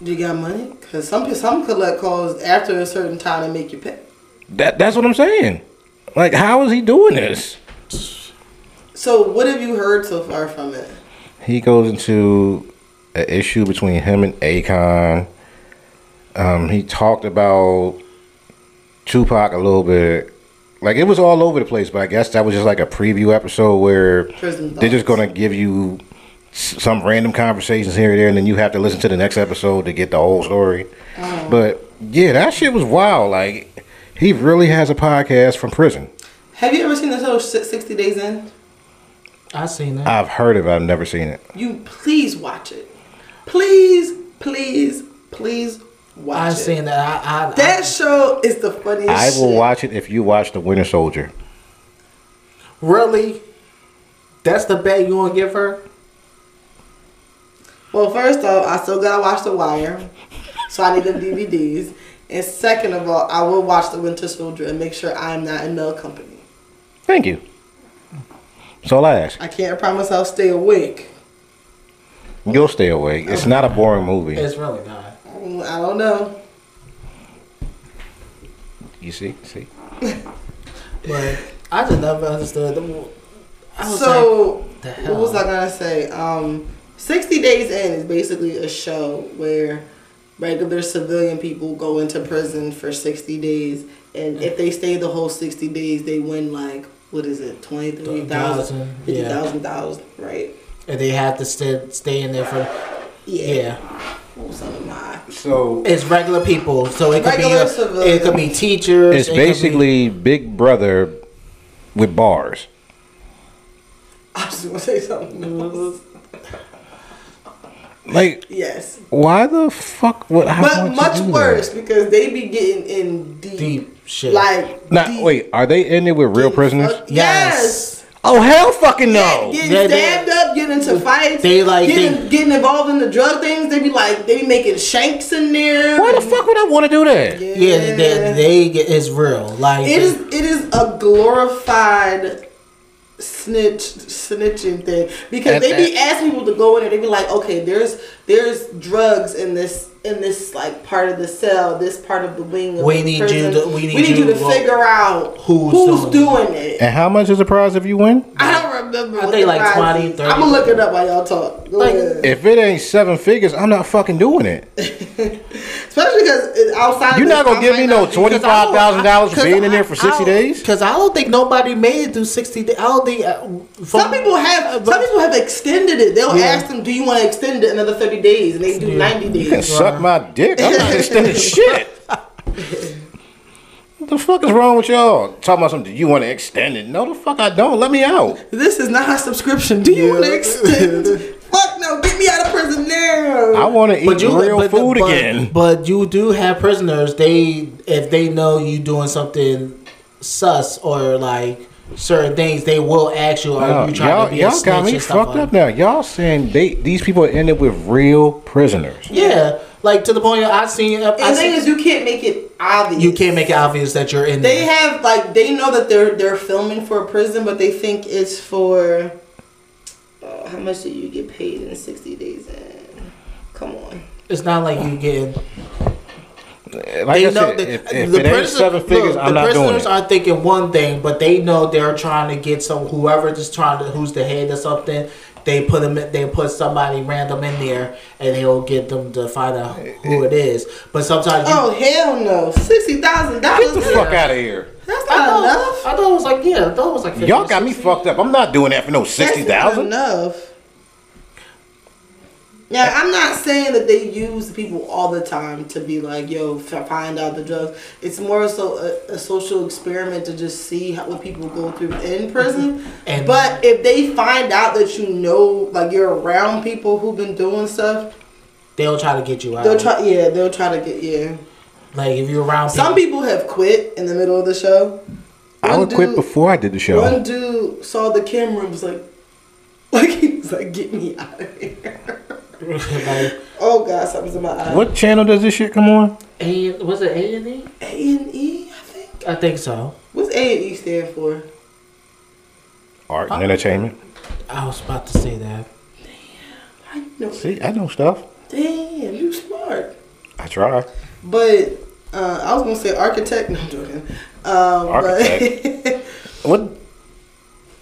You got money? Because some some collect calls after a certain time and make you pay. That That's what I'm saying. Like, how is he doing this? So what have you heard so far from it? He goes into an issue between him and Akon. Um, he talked about Tupac a little bit. Like, it was all over the place, but I guess that was just like a preview episode where they're just going to give you some random conversations here and there, and then you have to listen to the next episode to get the whole story. Oh. But yeah, that shit was wild. Like, he really has a podcast from prison. Have you ever seen the show sixty Days In? I've seen that. I've heard of it. I've never seen it. You please watch it. Please, please, please watch I've it. I've seen that. I, I, that I, show is the funniest I will shit. Watch it if you watch The Winter Soldier. Really? That's the bet you want to give her? Well, first off, I still gotta watch The Wire, so I need the D V Ds. And second of all, I will watch The Winter Soldier and make sure I am not in male company. Thank you. That's all I ask. I can't promise I'll stay awake. You'll stay awake. It's not a boring movie. It's really not. I don't know. You see, see. But I just never understood the. I was so like, the hell? What was I gonna say? Um. sixty Days In is basically a show where regular civilian people go into prison for sixty days, and if they stay the whole sixty days, they win like, what is it, twenty thousand dollars, thirty thousand dollars, fifty thousand dollars, yeah. Right? And they have to stay, stay in there for, yeah. yeah. Oh, some of my. So it's regular people, so it could be a, it could be teachers. It's it basically be, Big Brother with bars. I was gonna say something else. Like, yes. Why the fuck would I But much worse that? Because they be getting in deep, deep shit. Like, now, deep, wait, are they in there with real prisoners? Fuck, yes. yes. Oh, hell fucking no. Get, getting yeah, stabbed up, getting into fights, they like getting, they, getting involved in the drug things. They be like, they be making shanks in there. Why the fuck would I want to do that? Yeah, yeah they, they get it's real. Like, it is, it is a glorified snitch snitching thing because and, they be asking people to go in and they be like, okay, there's there's drugs in this in this like part of the cell, this part of the wing of we, the need prison. To, we need we need you, you to figure out who's, who's doing it. And how much is the prize if you win? I don't remember. I think like twenty, thirty. I'm gonna look it up while y'all talk. Like, if it ain't seven figures, I'm not fucking doing it. Especially because outside, you're not gonna give me no twenty five thousand dollars for being in there for sixty days. Because I don't think nobody made it through sixty days. I don't think uh, some people have. Some people have extended it. They'll yeah. ask them, "Do you want to extend it another thirty days?" And they do yeah. ninety days. You can suck my dick. I'm not extending shit. What the fuck is wrong with y'all? Talking about something? Do you want to extend it? No, the fuck I don't. Let me out. This is not a subscription. Do you yeah. want to extend? Fuck no, get me out of prison now. I want to eat but you, real but, food but, again. But you do have prisoners. They, if they know you doing something sus or like certain things, they will ask you, are no, you trying to be a snitch? Y'all got me fucked like up now. Y'all saying they these people are ended with real prisoners. Yeah. Like, to the point I've seen... I've and the thing is, you can't make it obvious. You can't make it obvious that you're in they there. They have, like, they know that they're they're filming for a prison, but they think it's for... Uh, how much do you get paid in sixty days? And come on. It's not like you get... Like they I know said, that if, if the, prison, seven figures, look, I'm the not prisoners doing are thinking one thing, but they know they're trying to get some... Whoever just trying to... Who's the head or something... They put them. They put somebody random in there, and they'll get them to find out who it is. But sometimes, you, oh hell no, sixty thousand dollars. Get the fuck out of here. That's not I thought, enough. I thought it was like yeah, I thought it was like fifty, y'all got sixty. Me fucked up. I'm not doing that for no sixty thousand. Enough. Yeah, I'm not saying that they use people all the time to be like, yo, find out the drugs. It's more so a, a social experiment to just see how, what people go through in prison. And but if they find out that you know, like you're around people who've been doing stuff, they'll try to get you out. They'll try, yeah, they'll try to get, yeah. Like if you're around people. Some people have quit in the middle of the show. I would quit before I did the show. One dude saw the camera and was like, like he was like, get me out of here. Like, oh God, something's in my eye. What channel does this shit come on? A was it A and E? A and E, I think. I think so. What's A and E stand for? Art and uh, Entertainment. I was about to say that. Damn, I know. See, I know stuff. Damn, you smart. I try. But uh, I was gonna say architect. No, I'm joking. Um, architect. But what?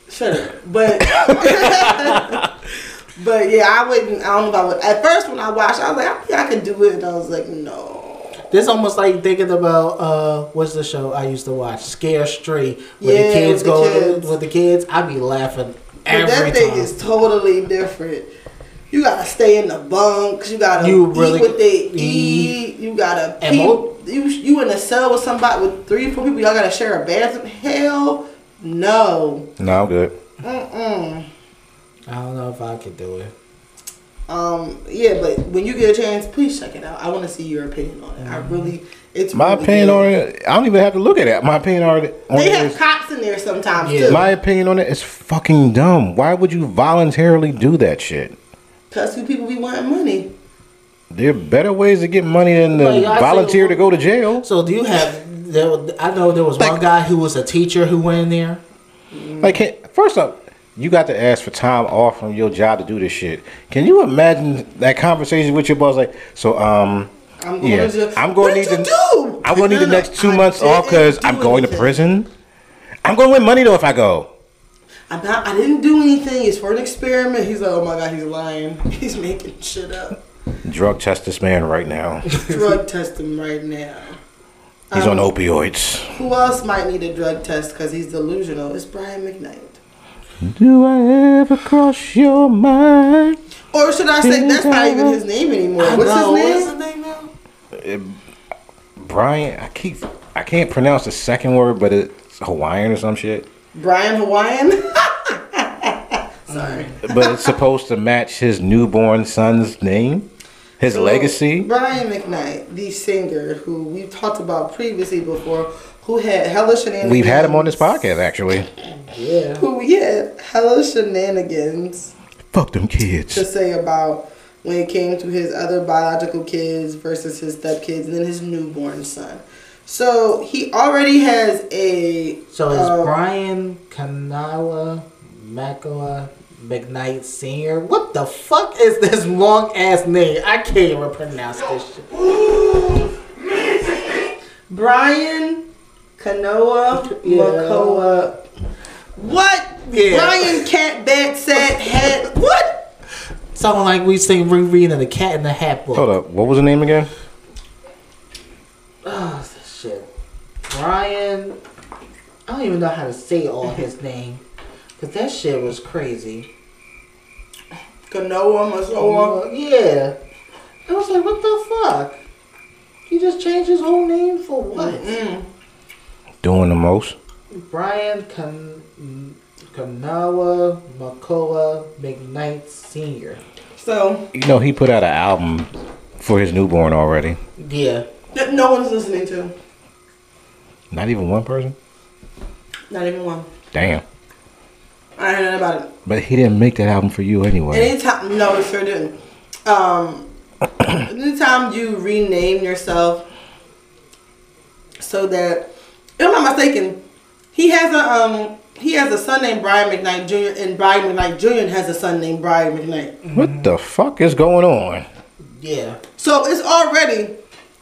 Shut up. But. But yeah, I wouldn't. I don't know if I would. At first, when I watched, I was like, I think I could do it, and I was like, no. This almost like thinking about uh, what's the show I used to watch, Scare Straight, with yeah, the kids with go the kids. with the kids. I'd be laughing every time. That thing time. is totally different. You gotta stay in the bunks. You gotta you eat really what they eat. eat. You gotta and pee. Both? You you in a cell with somebody with three, four people. Y'all gotta share a bathroom. Hell no. No, I'm good. Mm mm. I don't know if I could do it. Um, yeah, but when you get a chance, please check it out. I want to see your opinion on it. I really, it's my really opinion good. on it. I don't even have to look at it. My opinion on it. They have is, cops in there sometimes yeah. too. My opinion on it is fucking dumb. Why would you voluntarily do that shit? Cause you people be wanting money. There are better ways to get money than to like, volunteer to go to jail. So do you have? There, I know there was like, one guy who was a teacher who went in there. Like, first up. You got to ask for time off from your job to do this shit. Can you imagine that conversation with your boss? Like, so, um, I'm going yeah, to. I'm going what to need to. I'm going to need the next two I months off because I'm going anything. to prison. I'm going to win money though if I go. I'm not, I didn't do anything. It's for an experiment. He's like, oh my God, he's lying. He's making shit up. Drug test this man right now. Drug test him right now. He's um, on opioids. Who else might need a drug test because he's delusional? It's Brian McKnight. Do I ever cross your mind? Or should I say that's not even his name anymore? What's know, his name? What's his name now? It, Brian, I keep I can't pronounce the second word, but it's Hawaiian or some shit. Brian Hawaiian? Sorry. But it's supposed to match his newborn son's name, his so, legacy. Brian McKnight, the singer who we've talked about previously before. Who had hella shenanigans. We've had him on this podcast, actually. Yeah. Who we had hella shenanigans. Fuck them kids. To say about when it came to his other biological kids versus his stepkids and then his newborn son. So, he already has a... So, it's um, Brian Kanawha McAulea McKnight Senior What the fuck is this long-ass name? I can't even pronounce this shit. Brian... Kanawha yeah. McAulea. What? Yeah. Brian Cat Bat Sat Hat. What? Someone like we seen rereading the Cat in the Hat book. Hold up. What was the name again? Oh, shit. Brian. I don't even know how to say all his name. Because that shit was crazy. Kanawha McAulea. Yeah. I was like, what the fuck? He just changed his whole name for what? Mm-mm. Doing the most. Brian Kan- Kanawha McAulea McKnight Senior So you know he put out an album for his newborn already. Yeah, that no one's listening to. Not even one person. Not even one. Damn. I don't know about it. But he didn't make that album for you anyway. Anytime, no, it sure didn't. Um, anytime you rename yourself, so that. If I'm not mistaken, he has a um he has a son named Brian McKnight Junior and Brian McKnight Junior has a son named Brian McKnight. What the fuck is going on? Yeah. So it's already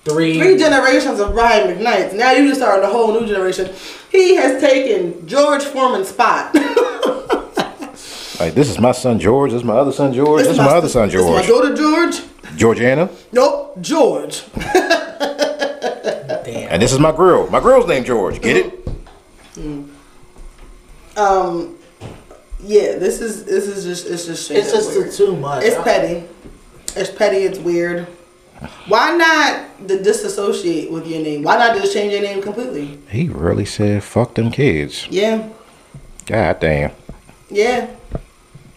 three three generations of Brian McKnights. Now you just started a whole new generation. He has taken George Foreman's spot. Like this is my son George. This is my other son George. This, this is my, my other son George. This is my daughter George. Georgiana. Nope, George. And this is my grill. My grill's named George. Get it? Mm. Um, yeah. This is this is just it's just it's just too much. It's petty. It's petty. It's weird. Why not the disassociate with your name? Why not just change your name completely? He really said, "Fuck them kids." Yeah. God damn. Yeah.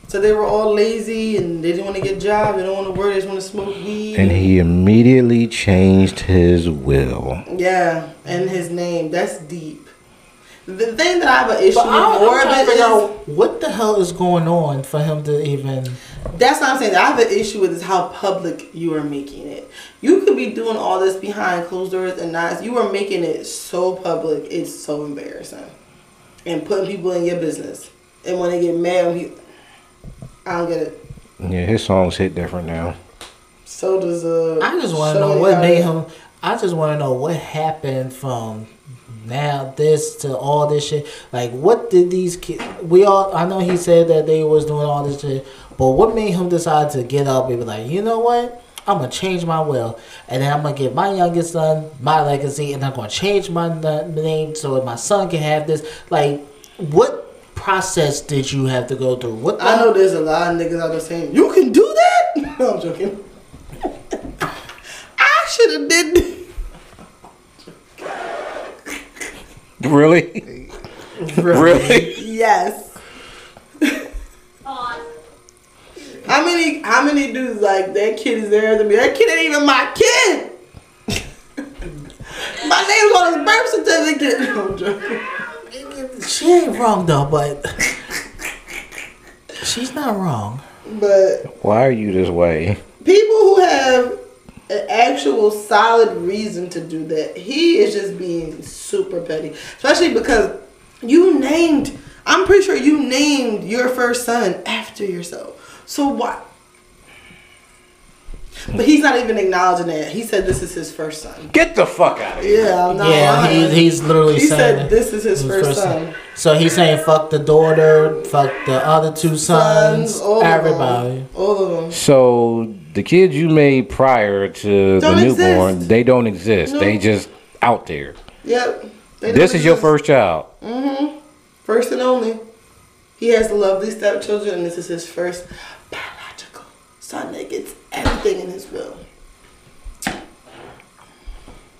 So they were all lazy and they didn't want to get a job. They don't want to work. They just want to smoke weed. And he immediately changed his will. Yeah, and his name. That's deep. The thing that I have an issue with more of it is out what the hell is going on for him to even. That's what I'm saying. I have an issue with is how public you are making it. You could be doing all this behind closed doors and not. You are making it so public. It's so embarrassing. And putting people in your business. And when they get mad, you, I don't get it. Yeah, his songs hit different now. So does uh. I just want to know what made him. I just want to know what happened from now this to all this shit. Like, what did these kids? We all. I know he said that they was doing all this shit, but what made him decide to get up and be like, you know what? I'm gonna change my will, and then I'm gonna give my youngest son my legacy, and I'm gonna change my name so my son can have this. Like, what process did you have to go through? What the I know there's a lot of niggas out there saying you can do that. No, I'm joking. I should have did this. Really? Really? Really? Yes. How many how many dudes like that kid is there to me? That kid ain't even my kid. My name's on his birth certificate. No, I'm joking. She ain't wrong though, but she's not wrong. But why are you this way? People who have an actual solid reason to do that. He is just being super petty, especially because you named. I'm pretty sure you named your first son after yourself. So why? But he's not even acknowledging that. He said this is his first son. Get the fuck out of here. Yeah, I'm not yeah, he, he's literally he saying... He said this is his, his first, first son. son. So he's saying fuck the daughter, fuck the other two sons, sons all everybody. Of all of them. So the kids you made prior to don't the newborn, exist. They don't exist. No. They just out there. Yep. They this is exist. Your first child. Mm-hmm. First and only. He has lovely stepchildren, and this is his first biological son that gets everything in his will.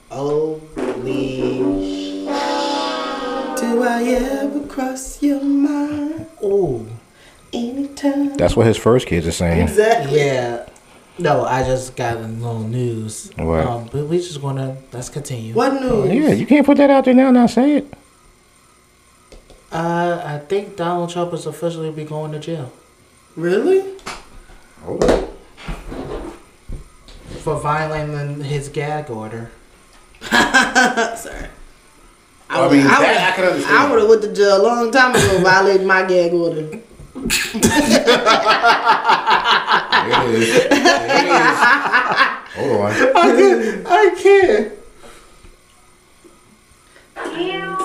Holy shit. Do I ever cross your mind? Ooh. Anytime. That's what his first kids are saying. Exactly. Yeah. No, I just got a little news. What? Um, but we just gonna, let's continue. What news? Oh, yeah, you can't put that out there now and not say it. Uh, I think Donald Trump is officially be going to jail. Really? Hold up. For violating his gag order. Sorry. I, I mean, I that I can understand. I would have went to jail a long time ago violating my gag order. It is. It is. Hold on. I can't. I can't.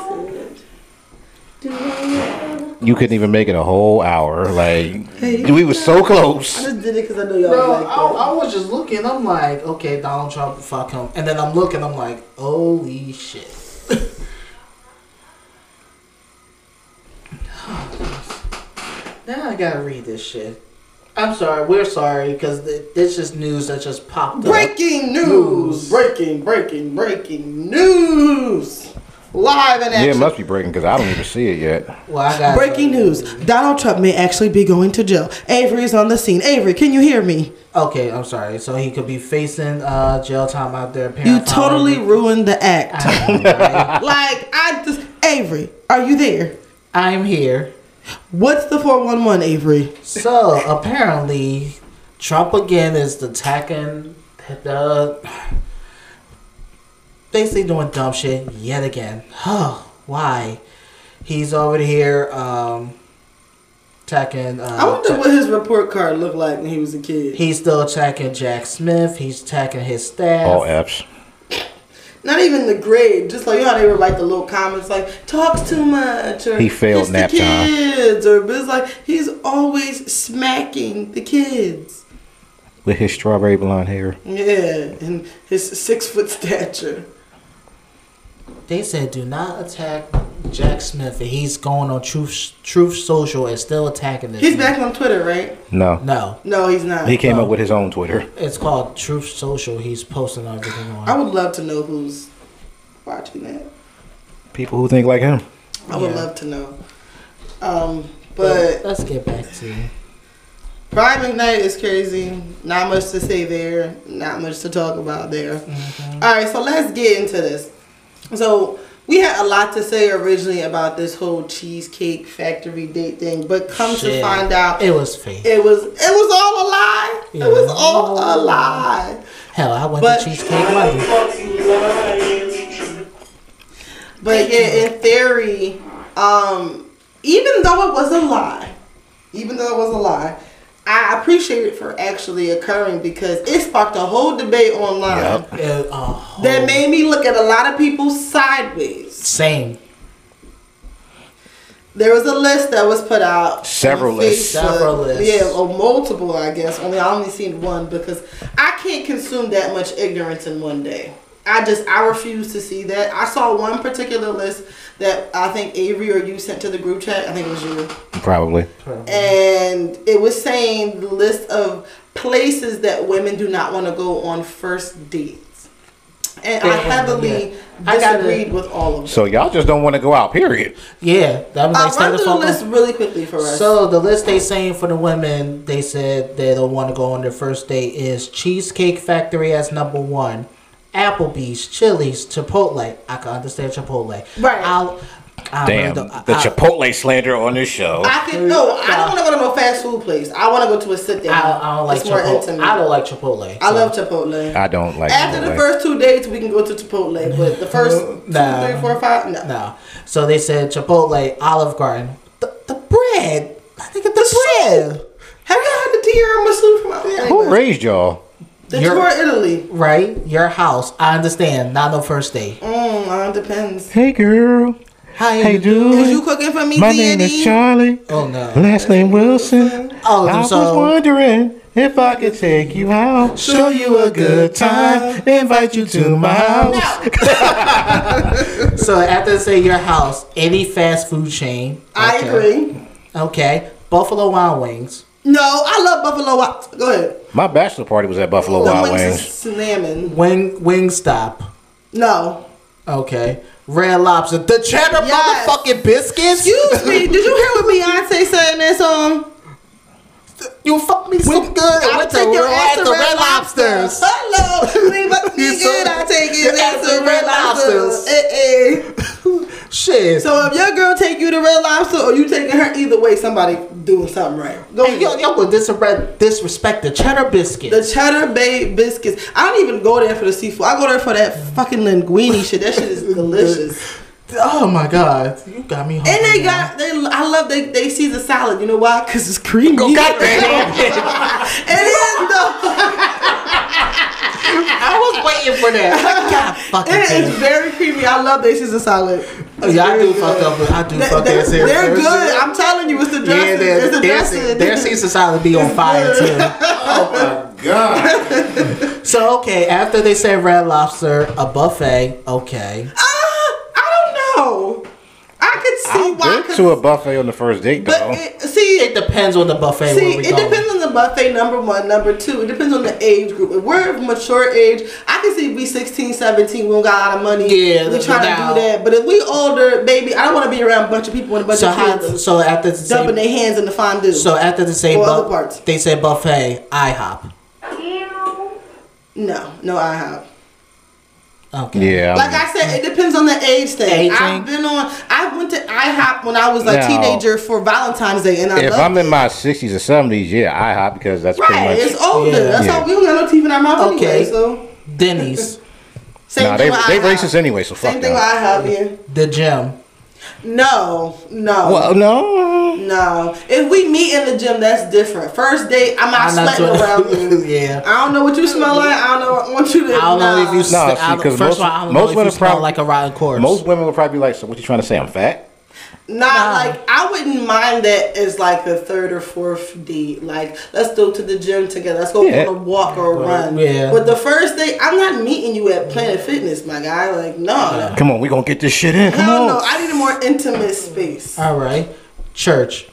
You couldn't even make it a whole hour. Like, hey, we were so close. I just did it because I know y'all. Bro, like I, I was just looking. I'm like, okay, Donald Trump, fuck him. And then I'm looking. I'm like, holy shit. Now I gotta read this shit. I'm sorry. We're sorry because this is news that just popped breaking up. Breaking news. Breaking, breaking, breaking news. Live and action. Yeah, it must be breaking because I don't even see it yet. Well, I got breaking news. Donald Trump may actually be going to jail. Avery's on the scene. Avery, can you hear me? Okay, I'm sorry. So he could be facing uh, jail time out there. You totally ruined the act. I know, right? Like, I just... Avery, are you there? I am here. What's the four one one, Avery? So, apparently, Trump again is attacking the... Basically doing dumb shit yet again. Oh, why? He's over here um, attacking... Uh, I wonder what his report card looked like when he was a kid. He's still attacking Jack Smith. He's attacking his staff. All F's. Not even the grade. Just like, you know how they were like the little comments like, talks too much. Or, he failed nap kids, time. Or, but it's like, he's always smacking the kids. With his strawberry blonde hair. Yeah, and his six foot stature. They said, do not attack Jack Smith, and he's going on Truth Truth Social and still attacking this. He's man. back on Twitter, right? No. No. No, he's not. He came no. up with his own Twitter. It's called Truth Social. He's posting everything on. I would love to know who's watching that. People who think like him. I would yeah. love to know. Um, but... Well, let's get back to... Brian McKnight is crazy. Not much to say there. Not much to talk about there. Mm-hmm. All right, so let's get into this. So... We had a lot to say originally about this whole Cheesecake Factory date thing, but come Shit. to find out, it was fake. It was it was all a lie. Yeah. It was all a lie. Hell, I went but, to Cheesecake Monday. But yeah, in theory, um, even though it was a lie, even though it was a lie, I appreciate it for actually occurring because it sparked a whole debate online yep. whole that made me look at a lot of people sideways. Same. There was a list that was put out. Several lists. Several lists. Yeah, or multiple, I guess. Only I only seen one because I can't consume that much ignorance in one day. I just, I refuse to see that. I saw one particular list that I think Avery or you sent to the group chat. I think it was you. Probably. Probably. And it was saying the list of places that women do not want to go on first dates. And yeah, I heavily yeah. disagreed I with all of them. So y'all just don't want to go out, period. Yeah. That was like I'll run through the list really quickly for us. So the list they saying for the women, they said they don't want to go on their first date is Cheesecake Factory as number one. Applebee's, Chili's, Chipotle. I can understand Chipotle. Right. I'll, I'll Damn. The, I, the Chipotle I, slander on this show. I can no. I don't want to go to no fast food place. I want to go to a sit down. I, I don't like it's Chipotle. More intimate. I don't like Chipotle. So. I love Chipotle. I don't like. After Chipotle. The first two dates, we can go to Chipotle, but the first no. two, three, four, five, no. No. So they said Chipotle, Olive Garden, the, the bread. I think it's the, the bread. bread. Have you had the tiramisu from out there? Who raised y'all? The tour of Italy. Right? Your house. I understand. Not no first date. Mm, uh, depends. Hey, girl. How you hey, doing? Is you cooking for me, My D and D? Name is Charlie. Oh, no. Last name Wilson. Oh, I so. was wondering if I could take you out, show you a good time, invite you to my house. No. So, after I say your house, any fast food chain. Okay. I agree. Okay. Buffalo Wild Wings. No, I love Buffalo Wild. Go ahead. My bachelor party was at Buffalo the Wild Wings. Slamming. Wing Wing Stop. No. Okay. Red Lobster. The cheddar yes. motherfucking biscuits. Excuse me. Did you hear what Beyonce said in that song? You fuck me so we, good. I went take your ass to Red, red Lobsters. Lobsters. Hello. Me fuck me good. I take your ass to Red Lobsters. Eh eh. Shit. So if your girl take you to Red Lobster or you taking her, either way, somebody doing something right. Go and y'all y'all would disrespect the cheddar biscuits. The cheddar bay biscuits. I don't even go there for the seafood. I go there for that fucking linguine shit. That shit is delicious. Oh my God, you got me hungry. And they got they. I love they they Caesar salad. You know why? Cause it's creamy. Go goddamn it! It is though. I was waiting for that. God fucking. It is very creamy. I love they Caesar salad. It's yeah, I do good. fuck up. I do they, fuck that. They're, they're good. I'm telling you, it's the dressing. Yeah, it's the dressing. Their Caesar salad be on fire too. Oh my God. So okay, after they said Red Lobster, a buffet. Okay. I went to a buffet on the first date, though. But it, see, it depends on the buffet. See, where we it going. Depends on the buffet, number one. Number two, it depends on the age group. If we're of mature age, I can see we sixteen, seventeen, we don't got a lot of money. Yeah, we trying to do that. But if we older, baby, I don't want to be around a bunch of people and a bunch so of kids. How, so after the dumping their hands in the fondue. So after the same buffet, they said buffet, IHOP. No, no IHOP. Okay. Yeah. Like I said, it depends on the age thing. Aging? I've been on. I went to IHOP when I was a now, teenager for Valentine's Day, and I if I'm it. in my sixties or seventies, yeah, IHOP because that's right. Pretty much, it's older. Yeah. That's yeah. how we don't got no teeth in our mouth okay. anyway. So Denny's. Same nah, thing. They, with they racist anyway. So fuck same thing. That. With IHOP. Yeah. The gym. No, no. Well, no. No. If we meet in the gym, that's different. First date, I'm not sweating around you. Yeah. I don't know what you smell like. I don't know. I want you to. I don't know if you smell. First of all, I don't know if you smell like a rotten corpse. Most women would probably be like, "So what you trying to say? I'm fat." Not wow. like, I wouldn't mind that as like the third or fourth date. Like, let's go to the gym together. Let's go yeah. on a walk or a well, run. Yeah. But the first date, I'm not meeting you at Planet yeah. Fitness, my guy. Like, no. Yeah. Come on, we gonna get this shit in. Come Hell on. No, I need a more intimate space. All right, church.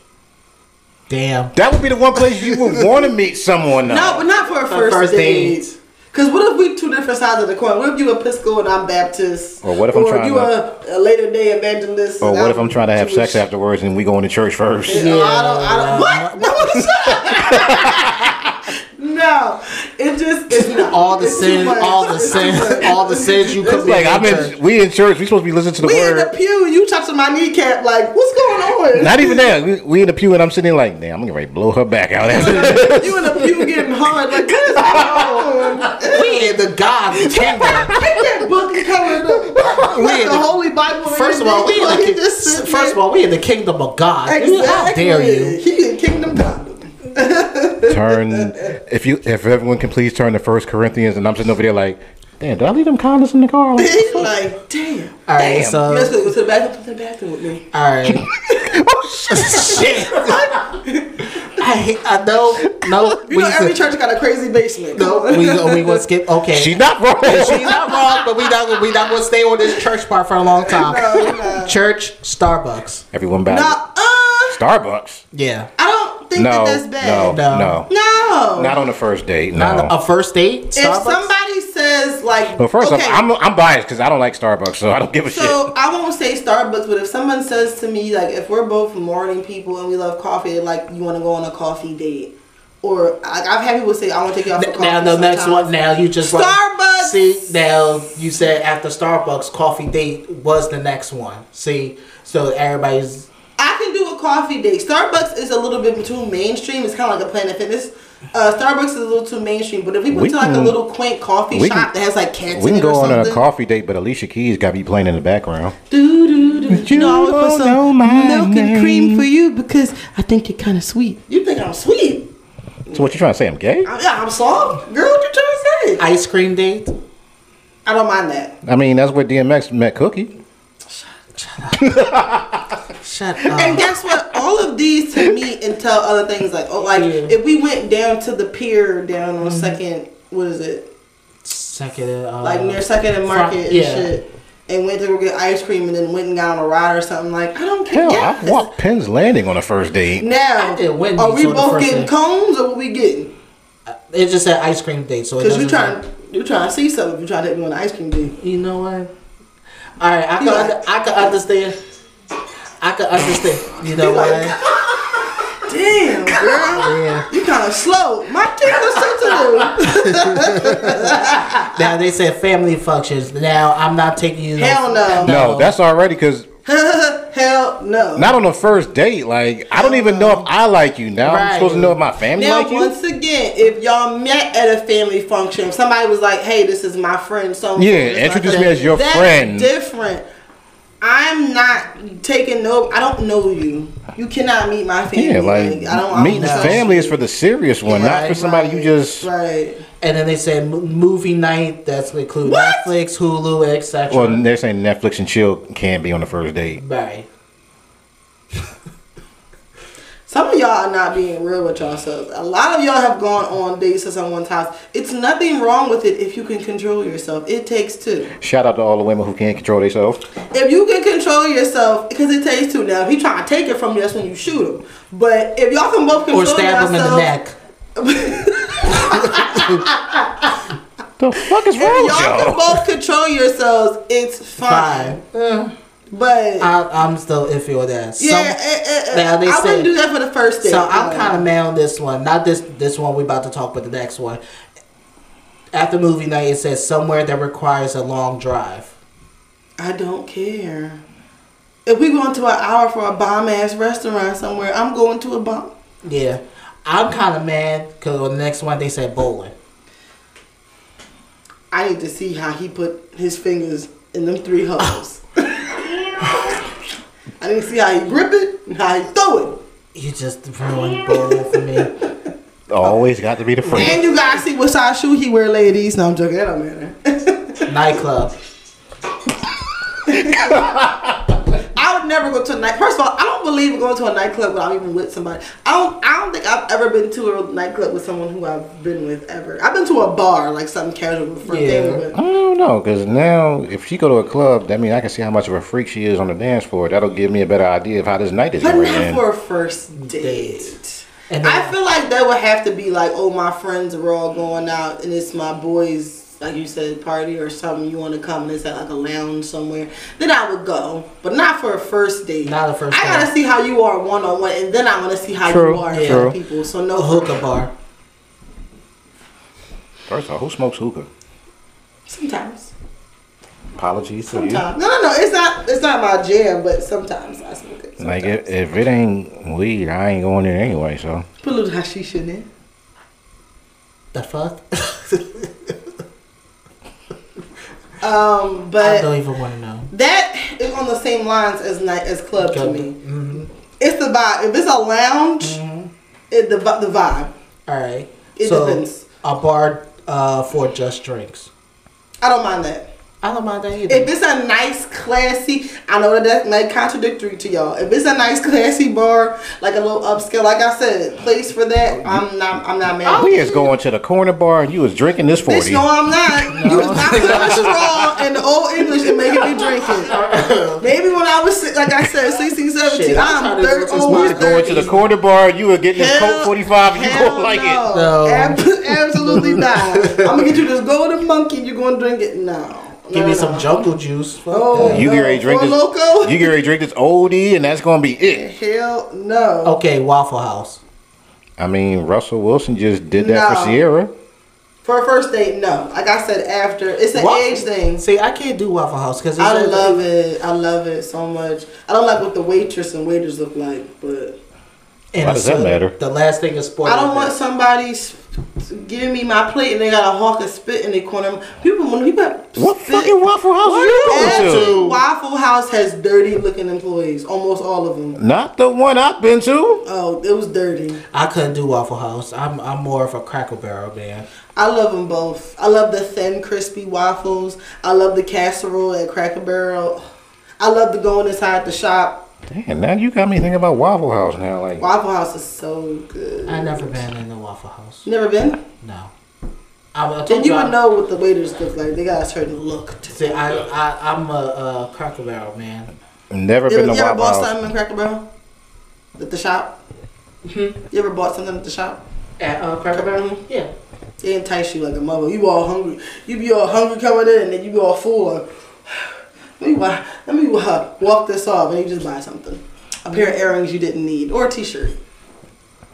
Damn. That would be the one place you would want to meet someone. Though. No, but not for a first, first date. date. Cause what if we two different sides of the coin? What if you Episcopal and I'm Baptist? Or what if I'm or trying you to you a, a later day evangelist? Or what I'm if I'm trying to have Jewish. sex afterwards and we going to church first? Yeah. No, I don't. I don't. What? No, it just it's not, all the sins, all the sins, all the sins you commit. Like I'm in, we in church, we supposed to be listening to the we word. We in the pew, you touching my kneecap? Like what's going on? Not even that. We, we in the pew and I'm sitting like, damn, I'm gonna ready to blow her back out. You in the pew getting hard like this? We in the God's kingdom. Get that book and cover it up. Like we in the, the Holy Bible. First of all, we in the ki- first of all, we in the kingdom of God. Exactly. How dare you? He in kingdom God. Turn if you if everyone can please turn to First Corinthians and I'm sitting over there like, damn, did I leave them condoms in the car? Like, like damn, all right, damn. So let's go to the bathroom, to the bathroom with me. All right, oh shit, I I know, no, you we know every to, church got a crazy basement. No, we we gonna skip. Okay, she's not wrong. She's not wrong, but we not we not gonna stay on this church part for a long time. No, no. Church, Starbucks, everyone back. No, uh, Starbucks. Yeah, I don't. Think no, that that's bad. No, no, no, not on the first date. No, not a first date. Starbucks? If somebody says like, well, first okay. off, I'm I'm biased because I don't like Starbucks, so I don't give a so, shit. So I won't say Starbucks, but if someone says to me like, if we're both morning people and we love coffee, like you want to go on a coffee date, or like, I've had people say I want to take you out for coffee. Now the sometimes. next one, now you just Starbucks. Like, see, now you said after Starbucks, coffee date was the next one. See, so everybody's. I can do a coffee date. Starbucks is a little bit too mainstream. It's kind of like a Planet Fitness. Uh, Starbucks is a little too mainstream. But if we went to like a little quaint coffee shop can, that has like cats in it, we can go on a coffee date, but Alicia Keys got to be playing in the background. Do do do. You, you know, I would put some milk name. and cream for you because I think you're kind of sweet. You think I'm sweet? So what you trying to say? I'm gay? I, yeah, I'm soft, girl. What you trying to say? Ice cream date. I don't mind that. I mean, that's where D M X met Cookie. Shut up. Shut up. And guess what? All of these to me entail other things like oh, like yeah. if we went down to the pier down on mm-hmm. second, what is it? Second, uh, like near Second and Market front, yeah. and shit, and went to go get ice cream and then went and got on a ride or something. Like I don't care. Hell, yes. I walked Penn's Landing on a first date. Now, are we both getting day. cones or what we getting? It's just an ice cream date, so because you trying, you trying to see something, you trying to hit me on an ice cream date. You know what? All right, I you can, like, under, I can understand. I could understand. You know what? Like, damn, girl. Yeah. You kind of slow. My thing was sensitive. Now, they said family functions. Now, I'm not taking you. Hell no. No, no that's already because. Hell no. Not on the first date. Like, I don't even know if I like you now. Right. I'm supposed to know if my family now, like you. Now, once again, if y'all met at a family function, if somebody was like, hey, this is my friend. So yeah, introduce me as your friend. That's different. I'm not taking no. I don't know you. You cannot meet my family. Yeah, like, like I don't. Meeting the family you. is for the serious one, right, not for somebody right, you just. Right. And then they said movie night. That's include what? Netflix, Hulu, et cetera. Well, they're saying Netflix and chill can't be on the first date. Right. Some of y'all are not being real with yourselves. A lot of y'all have gone on dates to someone's house. It's nothing wrong with it if you can control yourself. It takes two. Shout out to all the women who can't control themselves. If you can control yourself, because it takes two. Now, if he trying to take it from you, that's when you shoot him. But if y'all can both control yourself. Or stab him in the neck. The fuck is wrong with y'all? If y'all can both control yourselves, it's fine. fine. Uh. But I, I'm still iffy with that. Yeah, Some, uh, uh, now they I said, wouldn't do that for the first date. So no. I'm kind of mad on this one. Not this this one we about to talk, but the next one. After movie night, it says somewhere that requires a long drive. I don't care. If we going to an hour for a bomb ass restaurant somewhere, I'm going to a bomb. Yeah, I'm kind of mad because on the next one they said bowling. I need to see how he put his fingers in them three holes. I didn't see how you grip it and how you throw it. You just ruined bowling for me. Always got to be the friend. And you gotta see what size shoe he wear, ladies. No, I'm joking. That don't matter. Nightclub. I I've never gone to a night. First of all, I don't believe in going to a nightclub when I'm even with somebody. I don't. I don't think I've ever been to a nightclub with someone who I've been with ever. I've been to a bar, like something casual for a yeah. day. I don't know, because now if she go to a club, that means I can see how much of a freak she is on the dance floor. That'll give me a better idea of how this night is going. But not for a first date. And then, I feel like that would have to be like, oh, my friends are all going out and it's my boys. Like you said, party or something. You want to come and it's at like a lounge somewhere. Then I would go, but not for a first date. Not a first date. I gotta see how you are one on one, and then I want to see how True. you are yeah. with other people. So no hookah bar. First of all, who smokes hookah? Sometimes. Apologies sometimes. to you. Sometimes. No, no, no. It's not. It's not my jam, but sometimes I smoke it. Sometimes. Like if, if it ain't weed, I ain't going there anyway. So put a little hashish in there. The fuck. Um, but I don't even want to know. That is on the same lines as night as club to me. Mm-hmm. It's the vibe. If it's a lounge, mm-hmm. it the the vibe. All right. It so depends. A bar uh, for just drinks. I don't mind that. I don't mind that either. If it's a nice, classy, I know that that's like contradictory to y'all. If it's a nice, classy bar, like a little upscale, like I said, place for that, I'm not, I'm not mad. We was going to the corner bar and you was drinking this forty. Bitch, no, I'm not. No. You was not putting a straw in the old English and making me drink it. Maybe when I was, like I said, sixteen, seventeen, shit, I'm thirty. We was going to the corner bar, you would get this Coke forty-five and you gonna like no. it. No. Ab- absolutely not. I'm gonna get you this golden monkey and you're gonna drink it. No. Give no, me no. some jungle juice. Oh, you get ready to drink this. Loco? You get ready to drink this O D, and that's gonna be it. Hell no. Okay, Waffle House. I mean, Russell Wilson just did that no. for Sierra. For a first date, no. Like I said, after it's an Waffle. age thing. See, I can't do Waffle House because I love it. I love it so much. I don't like what the waitress and waiters look like, but and why does that matter? The last thing is spoiled. I don't want somebody's. Giving me my plate and they got a hawk of spit in their corner. People, when people have spit, what fucking Waffle House are you going to? Waffle House has dirty looking employees, almost all of them. Not the one I've been to. Oh, it was dirty. I couldn't do Waffle House. I'm, I'm more of a Cracker Barrel man. I love them both. I love the thin, crispy waffles. I love the casserole at Cracker Barrel. I love the going inside the shop. Damn, now you got me thinking about Waffle House now. Like Waffle House is so good. I never been in the Waffle House. Never been? No. I, I then you would know what the waiters look like. They got a certain look. To See, I, I, I'm a, a Cracker Barrel man. Never you been to Waffle House. You ever bought house. something in Cracker Barrel? At the shop? Mm-hmm. You ever bought something at the shop? At uh, Cracker Barrel? Yeah. They entice you like a mother. You all hungry. You be all hungry coming in and then you be all full of... Let me, let me walk this off and you just buy something. A pair of earrings you didn't need or a t-shirt.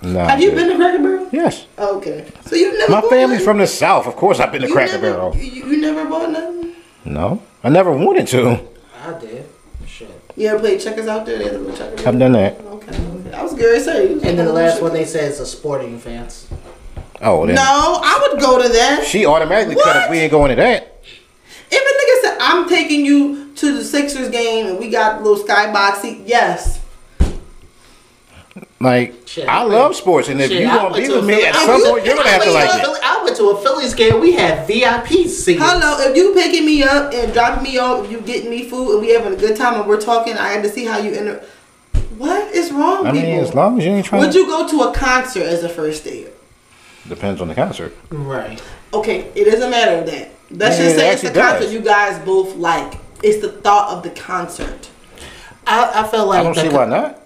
No. Have you been to Cracker Barrel? Yes. Okay. So you never. My family's nothing? From the South. Of course I've been to you Cracker never, Barrel. You, you never bought nothing? No. I never wanted to. I did. Shit. You ever played checkers out there? They had a little checkers. I've done that. Okay. okay. I was good to say. And then the last one they said is a sporting fence. Oh, then. No, I would go to that. She automatically what? cut if we ain't going to that. If a nigga said, I'm taking you to the Sixers game and we got a little skybox seat. Yes. Like, shit, I love sports and if shit, you gonna be with me at some point, you're gonna have to like it. I went to a Phillies game. We had V I P seats. Hello, if you picking me up and dropping me off, you getting me food and we having a good time and we're talking, I had to see how you enter. What is wrong, I people? mean, as long as you ain't trying. Would you go to a concert as a first date? Depends on the concert. Right. Okay, it doesn't matter that. Let's yeah, just say it's a concert does. you guys both like. It's the thought of the concert. I, I feel like I don't the, see why not.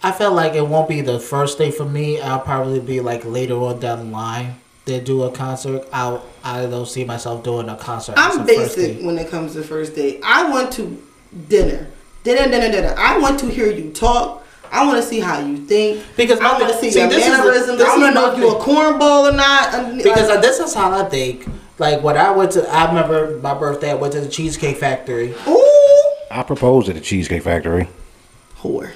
I feel like it won't be the first day for me. I'll probably be like later on down the line. They do a concert. I I don't see myself doing a concert. I'm basic when it comes to first date. I want to dinner, dinner, dinner, dinner. I want to hear you talk. I want to see how you think. Because I want to see, see your mannerisms. I want to know if you're a cornball or not. Because like, this is how I think. Like when I went to, I remember my birthday. I went to the Cheesecake Factory. Ooh! I proposed at the Cheesecake Factory. Whore.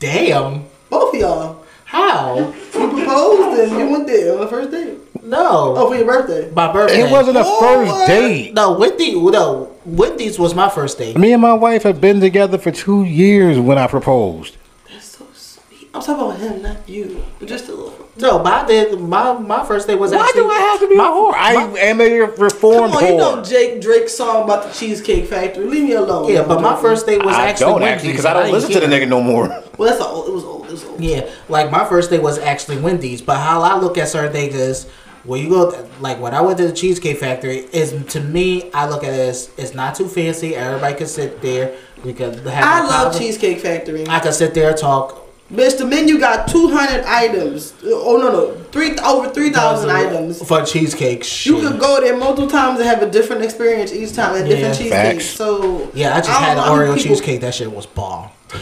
Damn. Both of y'all. How? You proposed and you went there on the first date. No. Oh, for your birthday. My birthday. It wasn't a first date. No, Wendy's. No, Wendy's was my first date. Me and my wife had been together for two years when I proposed. That's so sweet. I'm talking about him, not you. But just a little. No, my day, my my first day was. Why actually, do I have to be my whore? I my, am a reformed. Come on, whore. You know Jake Drake's song about the Cheesecake Factory. Leave me alone. Yeah, but my first day was I actually. I don't actually because I don't I listen care. to the nigga no more. Well, that's old. It was old. It was old. Yeah, like my first day was actually Wendy's. But how I look at certain things is when you go, like when I went to the Cheesecake Factory, is to me I look at it as it's not too fancy. Everybody can sit there. We could have. I love Cheesecake Factory. I could sit there and talk. Bitch, the menu got two hundred items. Oh, no, no. Three, over three thousand items. For cheesecake shit. You could go there multiple times and have a different experience each time at yeah. different cheesecakes. So, yeah, I just I had an Oreo people... cheesecake. That shit was bomb. Damn.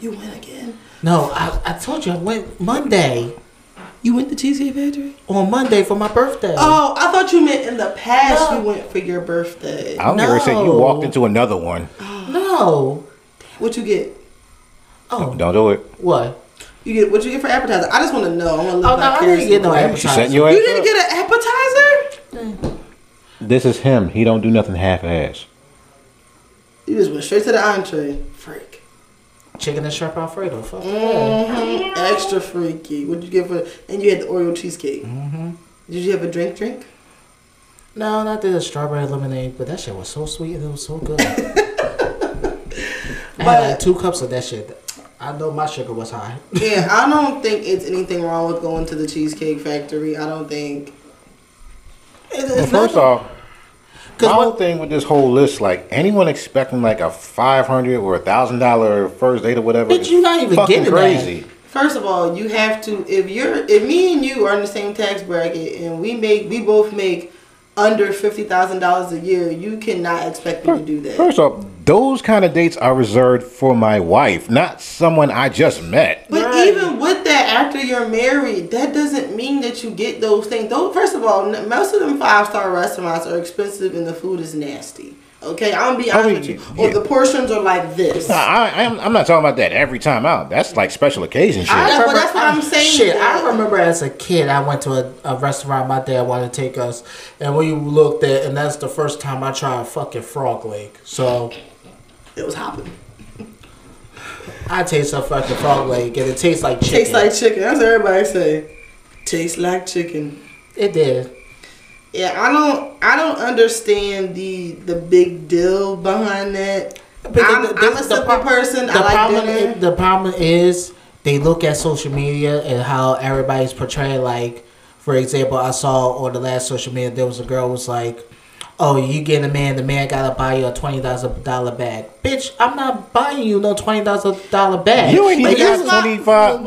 You went again? No, I, I told you I went Monday. You went to Cheesecake Factory? On Monday for my birthday. Oh, I thought you meant in the past no. you went for your birthday. I don't no. ever say you walked into another one. No. What'd you get? Oh, don't do it. What? You get what you get for appetizer? I just want to know. I want to look oh, no, I didn't get no appetizer. You, you didn't get an appetizer? Mm. This is him. He don't do nothing half-ass. You just went straight to the entree. Freak. Chicken and shrimp Alfredo. Fuck. Mm-hmm. Extra freaky. What'd you get for? And you had the Oreo cheesecake. Mm-hmm. Did you have a drink? Drink? No, not the strawberry lemonade. But that shit was so sweet and it was so good. I had like two cups of that shit. I know my sugar was high. Yeah, I don't think it's anything wrong with going to the Cheesecake Factory. I don't think. It's, well, it's first nothing. off, my whole thing with this whole list, like anyone expecting like a five hundred or a thousand dollar first date or whatever, but you're not even getting crazy. That. First of all, you have to if you're if me and you are in the same tax bracket and we make we both make under fifty thousand dollars a year, you cannot expect me first, to do that. First off. Those kind of dates are reserved for my wife, not someone I just met. But right. even with that, after you're married, that doesn't mean that you get those things. Though, first of all, most of them five-star restaurants are expensive and the food is nasty. Okay, I'm gonna be honest I mean, with you. Or yeah. the portions are like this. Nah, I, I'm, I'm not talking about that every time out. That's like special occasion shit. I, remember, well, that's what I'm, I'm saying. Shit, I remember as a kid, I went to a, a restaurant my dad wanted to take us, and we looked at, and that's the first time I tried fucking frog leg. So. It was hopping. I taste a fucking frog leg, and it tastes like chicken. Tastes like chicken. That's what everybody say. Tastes like chicken. It did. Yeah, I don't. I don't understand the the big deal behind that. But I'm, the, I'm a simple person. The I problem. Like is, the problem is they look at social media and how everybody's portrayed. Like, for example, I saw on the last social media there was a girl who was like. Oh, you get a man, the man gotta buy you a twenty thousand dollars bag. Bitch, I'm not buying you no twenty thousand dollars bag. You ain't like, got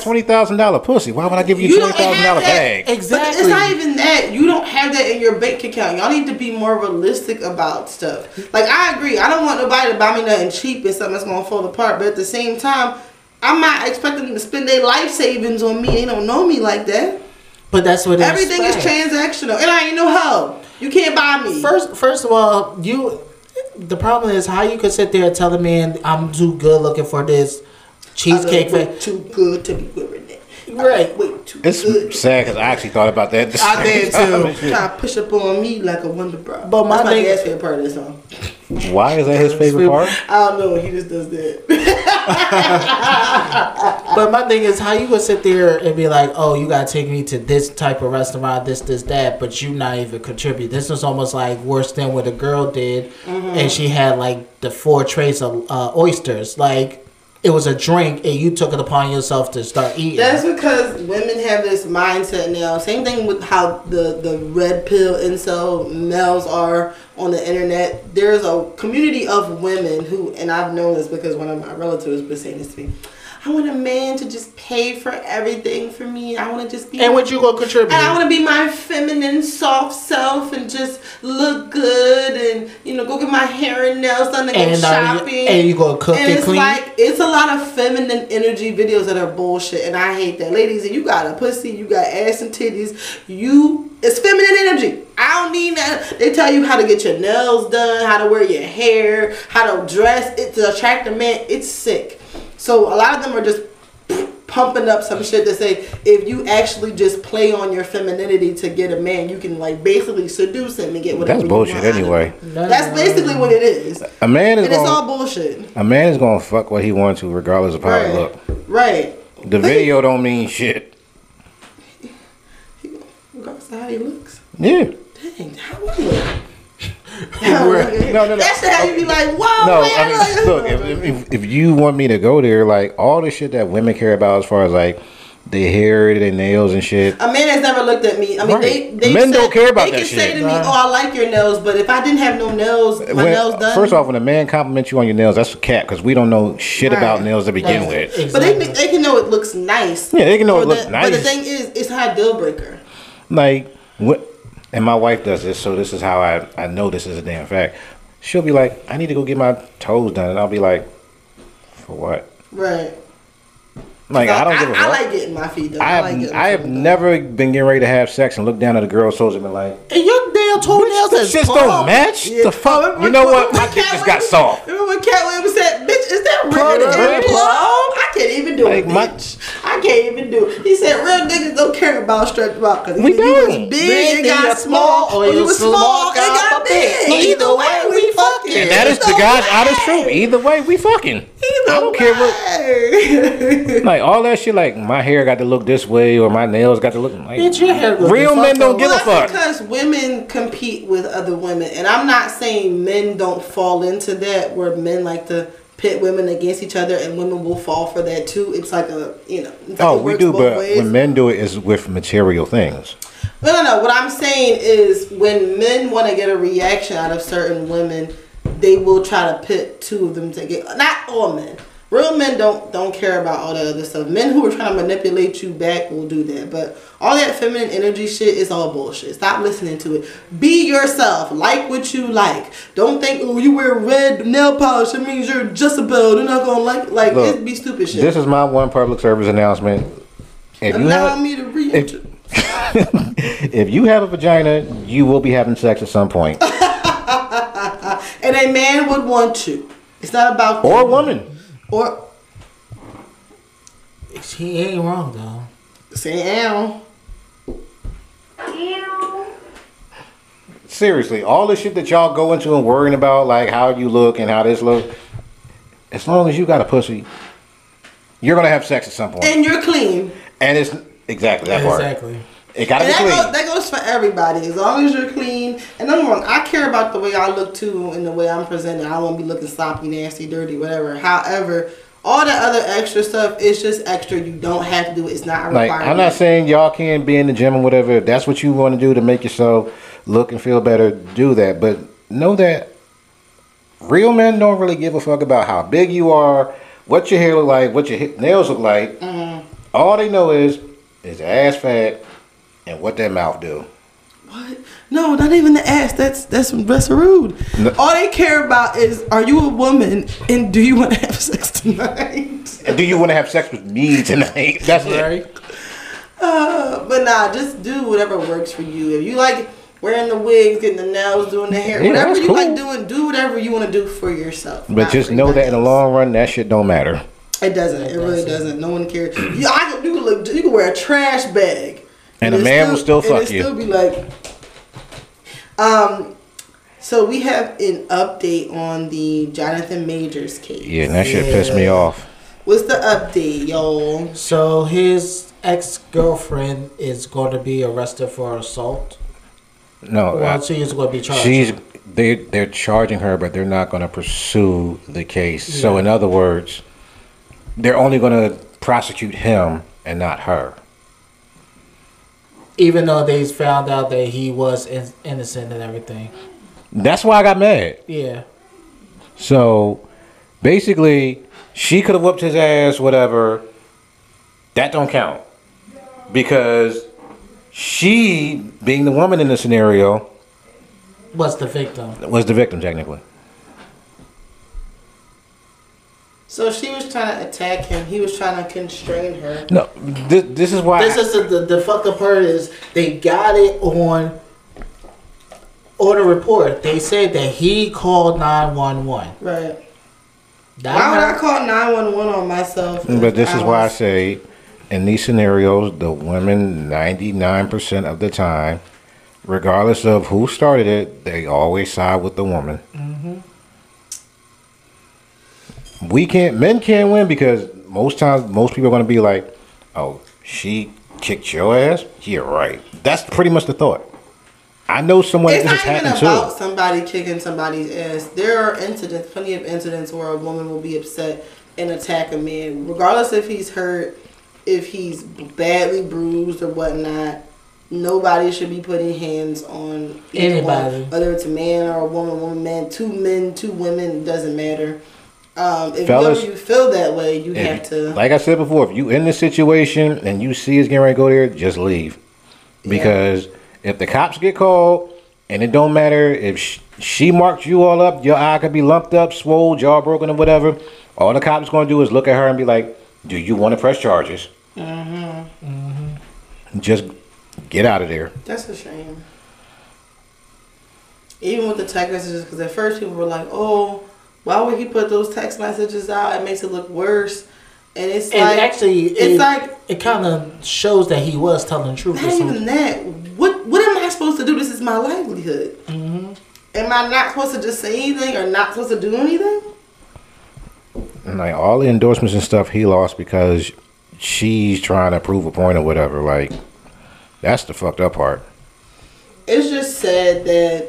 twenty thousand dollars pussy. Why would I give you, you twenty thousand dollars bag? Exactly. But it's not even that. You don't have that in your bank account. Y'all need to be more realistic about stuff. Like, I agree. I don't want nobody to buy me nothing cheap and something that's gonna fall apart. But at the same time, I'm not expecting them to spend their life savings on me. They don't know me like that. But that's what everything is transactional. And I ain't no hoe. You can't buy me. First, first of all, you. The problem is how you could sit there and tell a man I'm too good looking for this cheesecake. Wait, too good to be wearing that. Right. Wait, too it's good. It's sad because I actually thought about that. This I did too. Try to push up on me like a wonder bra. But my dad's favorite part of this song. Why is that his favorite part? I don't know. He just does that. But my thing is, how you gonna sit there and be like, "Oh, you gotta take me to this type of restaurant, this, this, that," but you not even contribute. This was almost like worse than what a girl did, mm-hmm. and she had like the four trays of uh, oysters. Like it was a drink, and you took it upon yourself to start eating. That's because women have this mindset now. Same thing with how the the red pill incel males are. On the internet, there's a community of women who, and I've known this because one of my relatives was saying this to me. I want a man to just pay for everything for me. I want to just be. And what you gonna contribute? And I want to be my feminine, soft self and just look good and you know go get my hair and nails done and go shopping. You, and you gonna cook and, and it's clean? Like it's a lot of feminine energy videos that are bullshit, and I hate that. Ladies, and you got a pussy, you got ass and titties, you. It's feminine energy. I don't need that. They tell you how to get your nails done, how to wear your hair, how to dress. It's to attract a man. It's sick. So a lot of them are just pumping up some shit that say if you actually just play on your femininity to get a man, you can like basically seduce him and get whatever. That's bullshit anyway. No. That's basically what it is. A man is. And gonna, it's all bullshit. A man is gonna fuck what he wants to, regardless of how it looks. Right. The video don't mean shit. Regardless of how he looks. Yeah. Dang, how would he look? No, no, no. That's how you be like, whoa, no, man. I mean, look, if, if, if you want me to go there, like, all the shit that women care about as far as, like, their hair, their nails and shit. A man has never looked at me. I mean, right. they, they men said, don't care about that shit. They can say to me, oh, I like your nails, but if I didn't have no nails, my when, nails done. First off, when a man compliments you on your nails, that's a cap, because we don't know shit right. about nails to begin right. with. Exactly. But they, they can know it looks nice. Yeah, they can know it looks the, nice. But the thing is, it's high deal breaker. Like, what? And my wife does this, so this is how I, I know this is a damn fact. She'll be like, I need to go get my toes done. And I'll be like, for what? Right. Like, I, I don't I, give a fuck. I like getting my feet done. I have, I like I have never been getting ready to have sex and look down at a girl's toes and be like, and your damn toenails is shit don't match? Yeah. The fuck? Oh, remember, you know what? My kick just got soft. Remember when Cat Williams said, bitch, is that real nigga plum? I can't even do like it, my, bitch. I can't even do it. He said, real niggas don't care about stretched out. Because if you was big, it got small. Or you was small, it got big. Either way, we fucking. And that is the God's honest truth. Either way, we fucking. Either I don't care what. Like, all that shit, like, my hair got to look this way or my nails got to look like. Real men don't give a fuck. Because women compete with other women. And I'm not saying men don't fall into that, where men like to pit women against each other and women will fall for that too. It's like a, you know. Like oh, we do, but ways. When men do it, it's with material things. No, no, no. What I'm saying is when men want to get a reaction out of certain women, they will try to pit two of them to get, not all men. Real men don't don't care about all the other stuff. Men who are trying to manipulate you back will do that. But all that feminine energy shit is all bullshit. Stop listening to it. Be yourself. Like what you like. Don't think, oh, you wear red nail polish, it means you're Jezebel. They're not going to like like Look, it be stupid shit. This is my one public service announcement. If Allow you have, me to read if, if you have a vagina, you will be having sex at some point. And a man would want to. It's not about... Or a woman. Or she ain't wrong though. Say ow. Ow. Seriously, all the shit that y'all go into and worrying about, like how you look and how this look, as long as you got a pussy, you're gonna have sex at some point. And you're clean. And it's exactly that part. Exactly. It gotta and be that clean. Goes, that goes for everybody. As long as you're clean. And I'm wrong. I care about the way I look too and the way I'm presented. I don't want to be looking sloppy, nasty, dirty, whatever. However, all the other extra stuff is just extra. You don't have to do it. It's not a requirement. Like, I'm not saying y'all can be in the gym or whatever. If that's what you want to do to make yourself look and feel better, do that. But know that real men don't really give a fuck about how big you are, what your hair look like, what your nails look like. Mm-hmm. All they know is, is your ass fat. And what that mouth do? What? No, not even the ass. That's that's that's rude. No. All they care about is, are you a woman and do you want to have sex tonight? And do you want to have sex with me tonight? That's right. It. Uh, but nah, just do whatever works for you. If you like wearing the wigs, getting the nails, doing the hair, yeah, whatever you cool. like doing, do whatever you want to do for yourself. But just know that in the long run, that shit don't matter. It doesn't. It really doesn't. No one cares. You, I can, you can look. You can wear a trash bag. And, and a man still, will still fuck you. Still be like, um, so we have an update on the Jonathan Majors case. Yeah, and that yeah. shit pissed me off. What's the update, y'all? So his ex-girlfriend is going to be arrested for assault. No, well, I, she is going to be charged. She's they they're charging her, but they're not going to pursue the case. Yeah. So in other words, they're only going to prosecute him and not her. Even though they found out that he was in- innocent and everything. That's why I got mad. Yeah. So, basically, she could have whooped his ass, whatever. That don't count. Because she, being the woman in the scenario... Was the victim. Was the victim, technically. So she was trying to attack him. He was trying to constrain her. No, this, this is why. This is the, the, the fuck up part is they got it on, on a report. They said that he called nine one one. Right. That why would I call nine one one on myself? But this I is why I say in these scenarios, the women, ninety-nine percent of the time, regardless of who started it, they always side with the woman. Mm-hmm. We can't, men can't win because most times, most people are going to be like, Oh, she kicked your ass? Yeah, right. That's pretty much the thought. I know someone that this happened to. It's not even about somebody kicking somebody's ass. There are incidents, plenty of incidents where a woman will be upset and attack a man, regardless if he's hurt, if he's badly bruised or whatnot. Nobody should be putting hands on anybody, whether it's a man or a woman, woman, man, two men, two women, it doesn't matter. Um, if Fellas, you feel that way, you have to. Like I said before, if you in this situation and you see it's getting ready to go there, just leave. Because yeah. if the cops get called, and it don't matter if she, she marked you all up, your eye could be lumped up, swole, jaw broken, or whatever. All the cops going to do is look at her and be like, "Do you want to press charges?" Mm-hmm. Mm-hmm. Just get out of there. That's a shame. Even with the text messages, because at first people were like, "Oh, why would he put those text messages out? It makes it look worse." And it's and like actually, it's it, like it kind of shows that he was telling the truth. Not even that. What what am I supposed to do? This is my livelihood. Mm-hmm. Am I not supposed to just say anything or not supposed to do anything? And like all the endorsements and stuff he lost because she's trying to prove a point or whatever. Like, that's the fucked up part. It's just sad that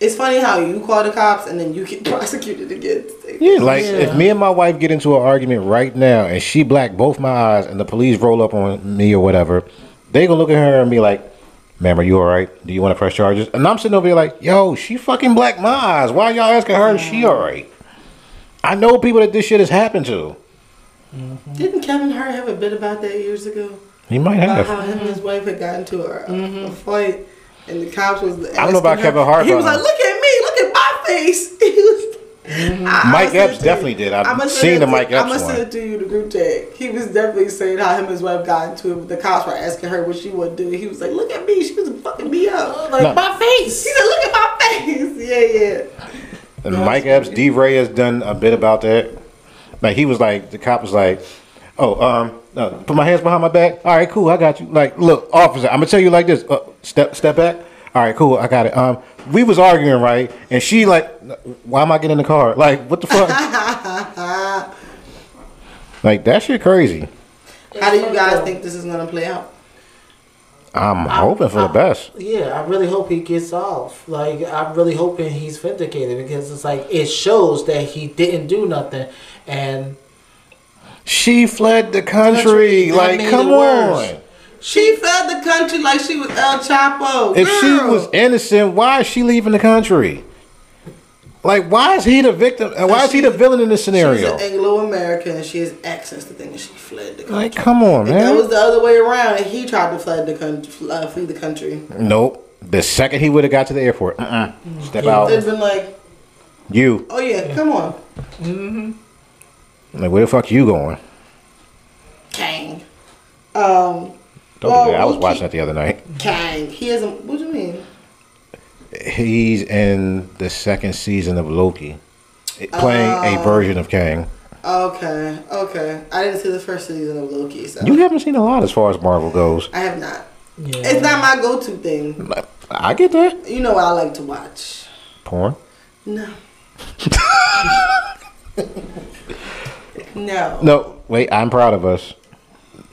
it's funny how you call the cops and then you get prosecuted again. Yeah, like yeah. if me and my wife get into an argument right now and she black both my eyes and the police roll up on me or whatever, they gonna look at her and be like, "Ma'am, are you all right? Do you want to press charges?" And I'm sitting over here like, "Yo, she fucking black my eyes. Why y'all asking her if she all right?" I know people that this shit has happened to. Mm-hmm. Didn't Kevin Hart have a bit about that years ago? He might about have. How him and his wife had gotten into a, mm-hmm. a fight, and the cops was. I don't know about her. Kevin Hart. He was like, "Look at me! Look at my face!" He was. Mm-hmm. I, Mike I Epps definitely did. I've seen the Mike Epps one. I'm gonna send it to you, the group tag. He was definitely saying how him and his wife got into it. But the cops were asking her what she would do. He was like, "Look at me! She was fucking me up. Like no. my face." He said, "Look at my face." Yeah, yeah. And Mike Epps, D. Ray has done a bit about that. Like he was like, the cop was like, "Oh, um, no, put my hands behind my back. All right, cool, I got you." Like, "Look, officer, I'm gonna tell you like this. Uh, step, step back. All right, cool, I got it. Um, we was arguing, right? And she like, why am I getting in the car? Like, what the fuck?" Like that shit crazy. How do you guys think this is gonna play out? I'm hoping I, for I, the best. Yeah, I really hope he gets off. Like, I'm really hoping he's vindicated because it's like it shows that he didn't do nothing, and she fled the country. The country like, come on. She fled the country like she was El Chapo. If Girl. she was innocent, why is she leaving the country? Like, why is he the victim? Why is he the villain in this scenario? She's an Anglo-American and she has access to things. She fled the country. Like, come on, man. If that was the other way around and he tried to fled the country, uh, flee the country. Nope. The second he would have got to the airport, uh-uh. Step yeah. out. They've been like, you. Oh, yeah, yeah. Come on. Mm-hmm. Like, where the fuck you going? Kang. Um, Don't well, do that. I was Loki. watching that the other night. Kang. He has a... What do you mean? He's in the second season of Loki, playing uh, a version of Kang. Okay, okay. I didn't see the first season of Loki. So. You haven't seen a lot as far as Marvel goes. I have not. Yeah. It's not my go-to thing. I get that. You know what I like to watch? Porn? No. no. No, wait, I'm proud of us.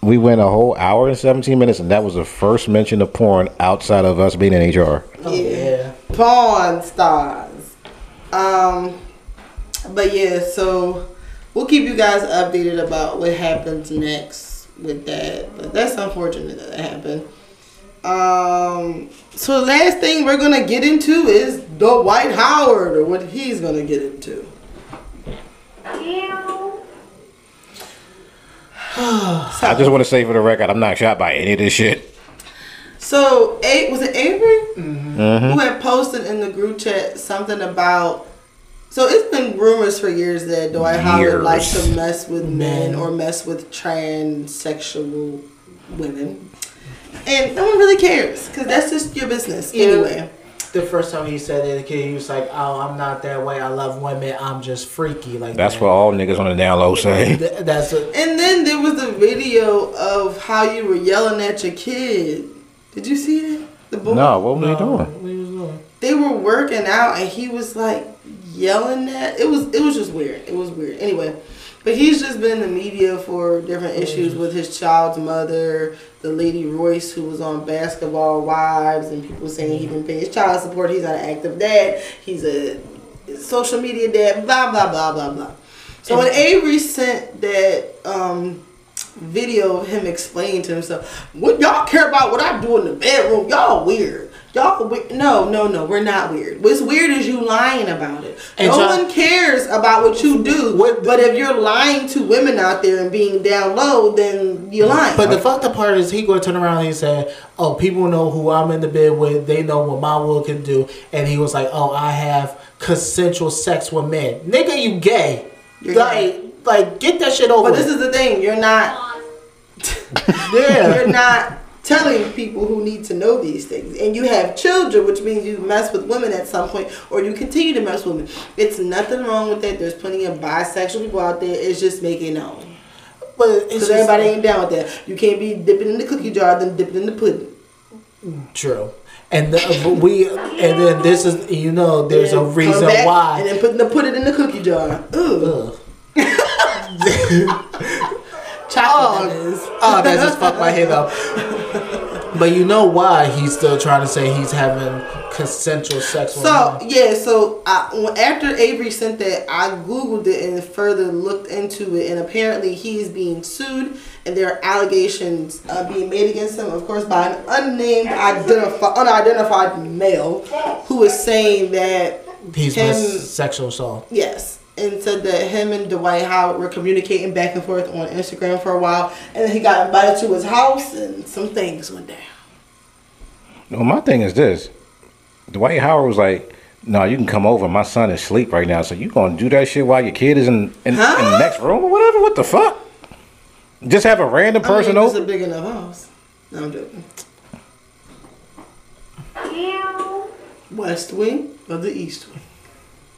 We went a whole hour and seventeen minutes, and that was the first mention of porn outside of us being in H R. Oh, yeah. yeah. Porn stars. Um, but yeah, so we'll keep you guys updated about what happens next with that. But that's unfortunate that, that happened. Um, so the last thing we're going to get into is Dwight Howard, or what he's going to get into. Yeah. So, I just want to say for the record, I'm not shot by any of this shit. So, a, was it Avery? Mm-hmm. Mm-hmm. Who had posted in the group chat something about... So, it's been rumors for years that Dwight Howard likes to mess with men or mess with transsexual women. And no one really cares, because that's just your business yeah. anyway. The first time he said it, he was like, "Oh, I'm not that way. I love women. I'm just freaky." Like that's that. What all niggas on the down low say. That's what. And then there was the video of how you were yelling at your kid. Did you see that? The boy. No, what were they doing? What he was doing? They were working out, and he was like yelling at. It was. It was just weird. It was weird. Anyway, But he's just been in the media for different issues with his child's mother, the lady Royce who was on Basketball Wives, and people saying he didn't pay his child support, he's not an active dad, he's a social media dad, blah, blah, blah, blah, blah. So when Avery sent that um, video of him explaining to himself, what y'all care about what I do in the bedroom, y'all weird. Y'all, we, no, no, no, we're not weird. What's weird is you lying about it. And no one cares about what you do. What, but if you're lying to women out there and being down low, then you're lying. But the fucked up part is he going to turn around and he said, oh, people know who I'm in the bed with. They know what my will can do. And he was like, oh, I have consensual sex with men. Nigga, you gay. You're like, gay. Like, get that shit over. But this is the thing. You're not. Yeah. You're not telling people who need to know these things. And you have children, which means you mess with women at some point, or you continue to mess with women. It's nothing wrong with that. There's plenty of bisexual people out there. It's just making known. Because everybody ain't down with that. You can't be dipping in the cookie jar, then dipping in the pudding. True. And the, we, and then this is, you know, there's a reason back, why. And then put, the, put it in the cookie jar. Ugh. Ugh. Chocolate. Oh, oh, that just fucked my head up. But you know why he's still trying to say he's having consensual sex with So, him. yeah, so I, after Avery sent that, I Googled it and further looked into it. And apparently he's being sued. And there are allegations uh, being made against him, of course, by an unnamed, identifi- unidentified male who is saying that he's him, sexual assault. Yes. And said that him and Dwight Howard were communicating back and forth on Instagram for a while. And then he got invited to his house and some things went down. Well, my thing is this. Dwight Howard was like, no, you can come over. My son is asleep right now. So you going to do that shit while your kid is in, in, huh? in the next room or whatever? What the fuck? Just have a random person over? I mean, it's a big enough house. No, I'm joking. Meow. West wing or the east wing?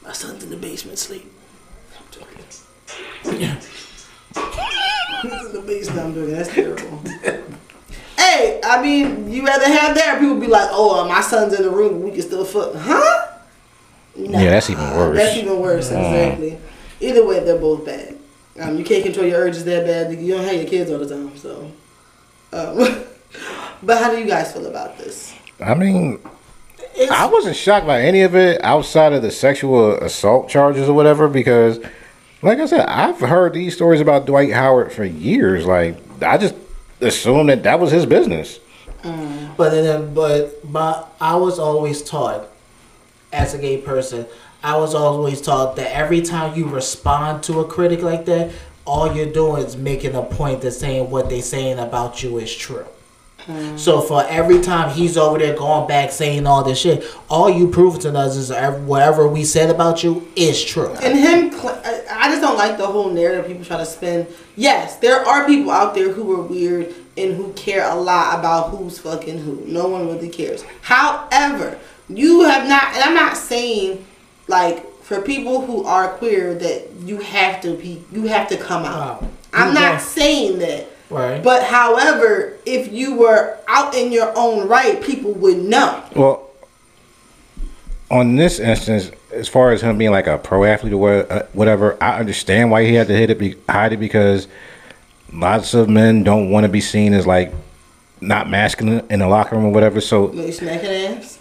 My son's in the basement sleep. Yeah. That's terrible. Hey, I mean, you rather have that? Or people be like, "Oh, my son's in the room. We can still fuck." Huh? Nah. Yeah, that's even worse. That's even worse. Uh, exactly. Either way, they're both bad. Um, you can't control your urges that bad. You don't have your kids all the time, so. Um, but how do you guys feel about this? I mean. It's, I wasn't shocked by any of it outside of the sexual assault charges or whatever because, like I said, I've heard these stories about Dwight Howard for years. Like, I just assumed that that was his business. Mm. But then, but, but I was always taught, as a gay person, I was always taught that every time you respond to a critic like that, all you're doing is making a point that's saying what they're saying about you is true. Mm. So for every time he's over there going back saying all this shit, all you prove to us is whatever we said about you is true. And him, I just don't like the whole narrative people try to spin. Yes, there are people out there who are weird and who care a lot about who's fucking who. No one really cares. However, you have not, and I'm not saying like for people who are queer that you have to be, you have to come out. Wow. I'm yeah. not saying that. Right. But however, if you were out in your own right, people would know. Well, on this instance, as far as him being like a pro athlete or whatever, I understand why he had to hit it, hide it, because lots of men don't want to be seen as like not masculine in the locker room or whatever. So you smacking ass.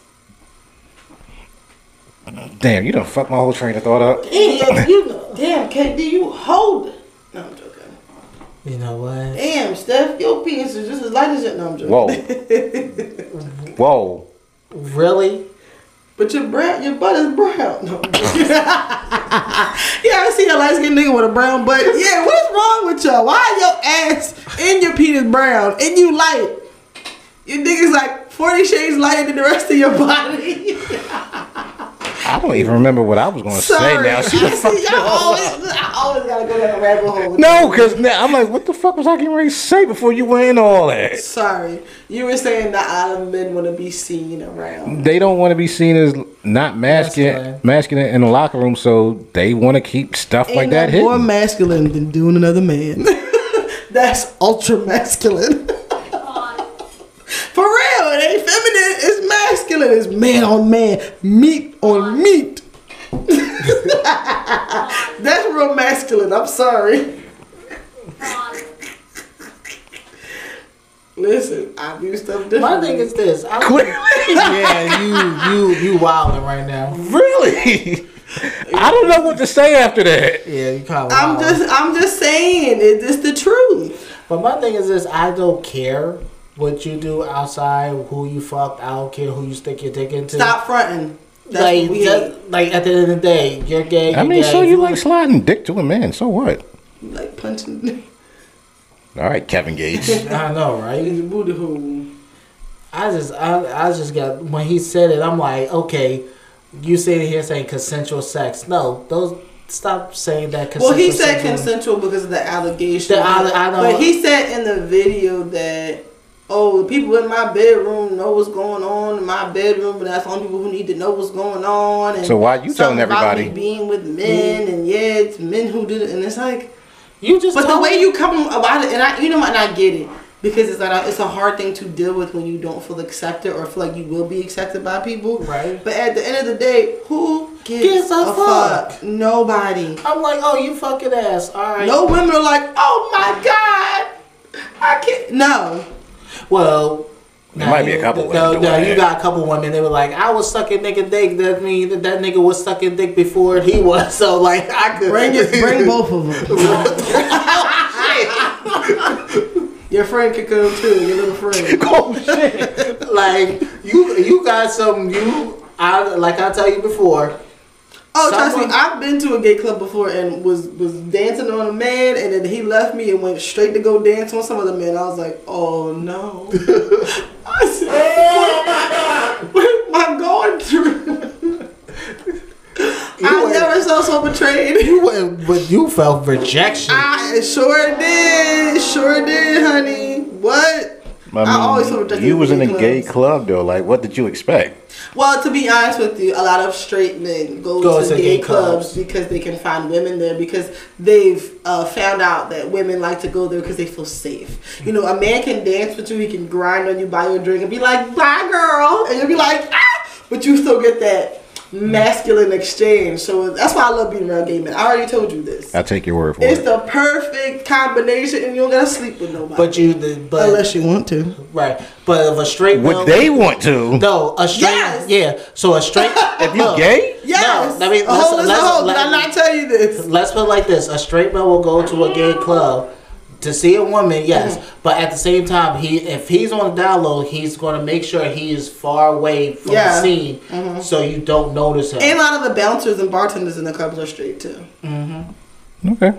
Damn, you done fucked my whole train of thought up. Damn, you know, damn, K D, you hold it. No, I'm joking. You know what? Damn, Steph, your penis is just as light as your number. Whoa. Whoa. Really? But your brown, your butt is brown. No, yeah, I see that light skinned nigga with a brown butt. Yeah, what's wrong with y'all? Why is your ass and your penis brown and you light? Your nigga's like forty shades lighter than the rest of your body. I don't even remember what I was going to say now. She I, see, y'all always, I always got to go down a rabbit hole. No, because now I'm like, what the fuck was I getting ready to say before you went into all that? Sorry. You were saying that island men want to be seen around. They don't want to be seen as not masculine, masculine in the locker room, so they want to keep stuff Ain't like that hidden. More masculine than doing another man. That's ultra masculine. For real, it ain't feminine, it's masculine, it's man on man, meat on meat. That's real masculine. masculine. I'm sorry. Listen, I do stuff different. My thing is this. I Clearly. yeah, you you you wilding right now. Really? I don't know what to say after that. Yeah, you kind of. I'm just I'm just saying, it's just the truth. But my thing is this: I don't care what you do outside, who you fucked. I don't care who you stick your dick into. Stop fronting. That's like, just, like at the end of the day, you're gay. You're I mean, gay. So you like sliding dick to a man? So what? You like punching. All right, Kevin Gage. I know, right? He's a booty hole. I just, I, I just got when he said it. I'm like, okay, you sitting here saying consensual sex. No, those stop saying that. Consensual well, he said sexual. consensual because of the allegation. The, I, I know. But he said in the video that, oh, the people in my bedroom know what's going on in my bedroom, but that's the only people who need to know what's going on. And so why are you telling everybody about me being with men? Mm-hmm. And yeah, it's men who did it, and it's like. You just but the way you come about it, and I, you know, and I get it because it's not a, it's a hard thing to deal with when you don't feel accepted or feel like you will be accepted by people. Right. But at the end of the day, who gives a, a fuck? fuck? Nobody. I'm like, oh, you fucking ass. All right. No women are like, oh my god, I can't. No. Well, there might you, be a couple. No, no, you got a couple women. They were like, I was sucking nigga dick. That mean that, that nigga was sucking dick before he was. So like, I could bring it, bring both of them. Oh, shit. Your friend could come too. Your little friend. Oh shit! Like you, you got some. You, I like I tell you before. Oh, someone, trust me, I've been to a gay club before and was, was dancing on a man, and then he left me and went straight to go dance on some other man. I was like, oh no. I said, what am I going through? I never saw so betrayed. You went, but you felt rejection. I sure did. Sure did, honey. What? I, mean, I always felt rejection. You was in a clubs. gay club, though. Like, what did you expect? Well, to be honest with you, a lot of straight men go, go to, to gay, gay clubs, clubs because they can find women there because they've uh, found out that women like to go there because they feel safe. You know, a man can dance with you, he can grind on you, buy you a drink, and be like, bye, girl. And you'll be like, ah! But you still get that masculine exchange. So that's why I love being around gay men. I already told you this. I'll take your word for it's it. It's the perfect combination, and you don't gotta sleep with nobody. But you, the, but unless you want to, right? But if a straight would male, they want to? No, a straight, yes. yeah. So a straight, if you gay, yes. No, I mean, a let's, let's, let's, let's, did I not tell you this? Let's put it like this: a straight man will go to a gay club to see a woman, yes, mm-hmm. but at the same time, he if he's on the download, he's going to make sure he is far away from yeah. the scene, mm-hmm. so you don't notice him. And a lot of the bouncers and bartenders in the clubs are straight too. Mm-hmm. Okay,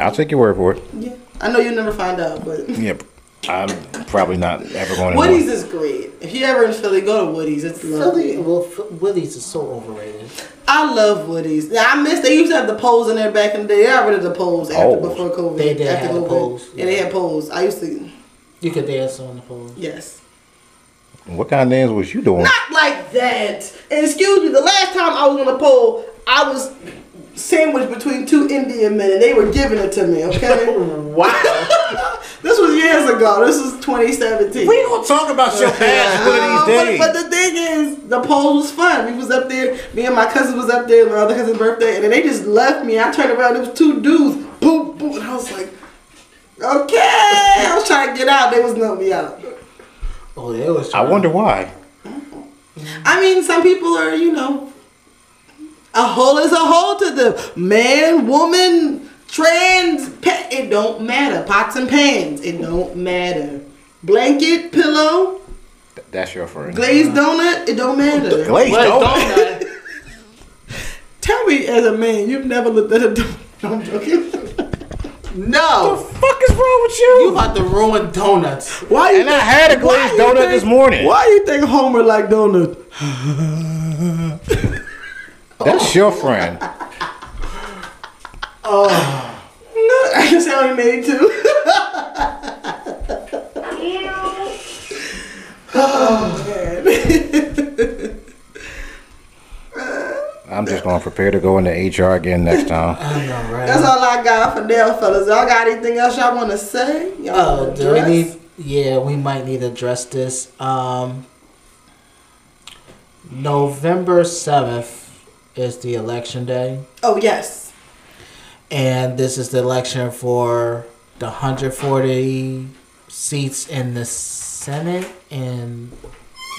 I'll take your word for it. Yeah, I know you'll never find out, but yeah, I'm probably not ever going. Woody's is great. If you ever in Philly, go to Woody's. It's lovely. Philly, well, Woody's is so overrated. I love Woody's. Now, I miss. They used to have the poles in there back in the day. They got rid of the poles after oh, before COVID. They did after have COVID. The poles. Yeah, yeah, they had poles. I used to. You could dance on the poles. Yes. What kind of dance was you doing? Not like that. And excuse me. The last time I was on the pole, I was sandwiched between two Indian men, and they were giving it to me. Okay. Wow. This was years ago. This was twenty seventeen. We don't talk about your past one of these days. But, but the thing is, the poll was fun. We was up there. Me and my cousin was up there. My other cousin's birthday. And then they just left me. I turned around. It was two dudes. Boop, boop. And I was like, okay. I was trying to get out. They was knocking me out. Oh, they was trying. I wonder why. I mean, some people are, you know, a hole is a hole to them. Man, woman, trans, pet, it don't matter. Pots and pans, it don't matter. Blanket, pillow. Th- that's your friend. Glazed donut, it don't matter. Glazed donut. Tell me, as a man, you've never looked at a donut. I'm joking. No. What the fuck is wrong with you? You about to ruin donuts. Why? You and think, I had a glazed donut think, this morning. Why do you think Homer like donuts? That's your friend. Oh no! I can sound made too. Oh man! I'm just gonna prepare to go into H R again next time. All right. That's all I got for now, fellas. Y'all got anything else y'all want to say? Y'all oh, do we need? Yeah, we might need to address this. Um, November seventh is the election day. Oh yes. And this is the election for the one hundred forty seats in the Senate, and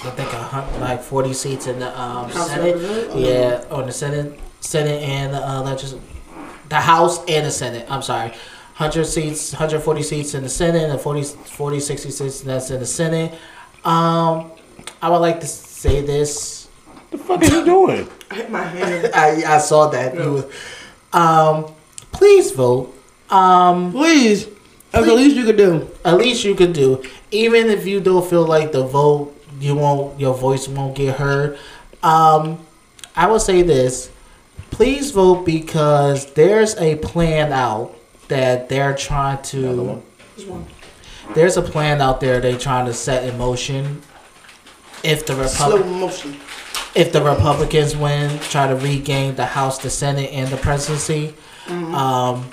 I think a, like forty seats in the um, Senate. Yeah, on the Senate, Senate and the uh, legislature, the House and the Senate. I'm sorry. one hundred seats, one hundred forty seats in the Senate, and forty, forty, sixty seats that's in the Senate. Um, I would like to say this. The fuck are you doing? I hit my hand. I, I saw that. Yeah. Was, um, please vote. Um, please. That's the least you could do. At least you could do. Even if you don't feel like the vote, you won't, your voice won't get heard. Um, I will say this. Please vote, because there's a plan out that they're trying to. One. There's a plan out there they're trying to set in motion. If the Republicans, if the Republicans win, try to regain the House, the Senate, and the presidency. Mm-hmm. Um,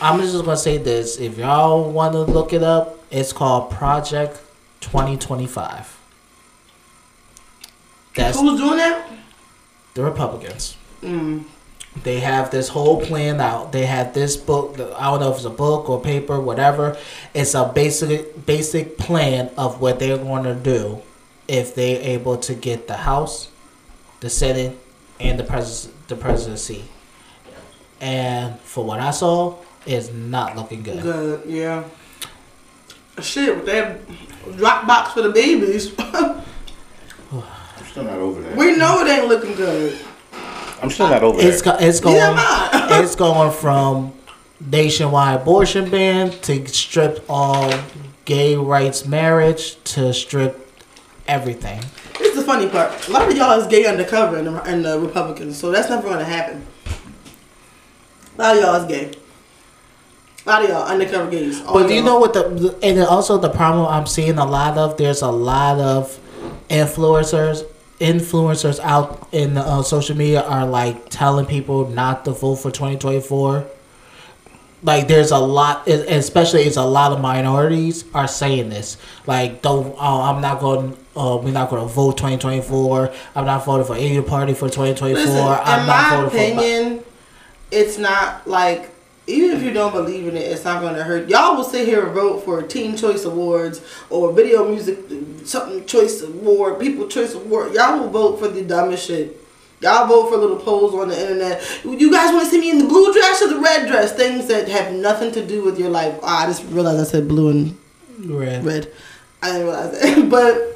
I'm just gonna say this: if y'all want to look it up, it's called Project twenty twenty-five. That's who's doing that? The Republicans. Mm. They have this whole plan out. They have this book. I don't know if it's a book or paper, whatever. It's a basic basic plan of what they're going to do if they're able to get the House, the Senate, and the pres the presidency. And for what I saw, it's not looking good. Good, yeah. Shit, they have Dropbox for the babies. I'm still not over that. We know it ain't looking good. I'm still not over it's there. Go, it's going. Yeah, it's going from nationwide abortion ban to strip all gay rights, marriage to strip everything. This is the funny part. A lot of y'all is gay undercover in the, in the Republicans, so that's never going to happen. A lot of y'all is gay. A lot of y'all undercover gays. But do you know what the and also the problem I'm seeing a lot of? There's a lot of influencers. Influencers out in the, uh, social media are like telling people not to vote for twenty twenty-four. Like there's a lot, especially it's a lot of minorities are saying this. Like don't, oh, I'm not going. Uh, we're not going to vote twenty twenty-four. I'm not voting for either party for twenty twenty-four. Listen, I'm in not my voting opinion, for it's not like. Even if you don't believe in it, it's not going to hurt. Y'all will sit here and vote for Teen Choice Awards or Video Music something Choice Award, People Choice Award. Y'all will vote for the dumbest shit. Y'all vote for little polls on the internet. You guys want to see me in the blue dress or the red dress? Things that have nothing to do with your life. Ah, I just realized I said blue and red. Red. I didn't realize that. But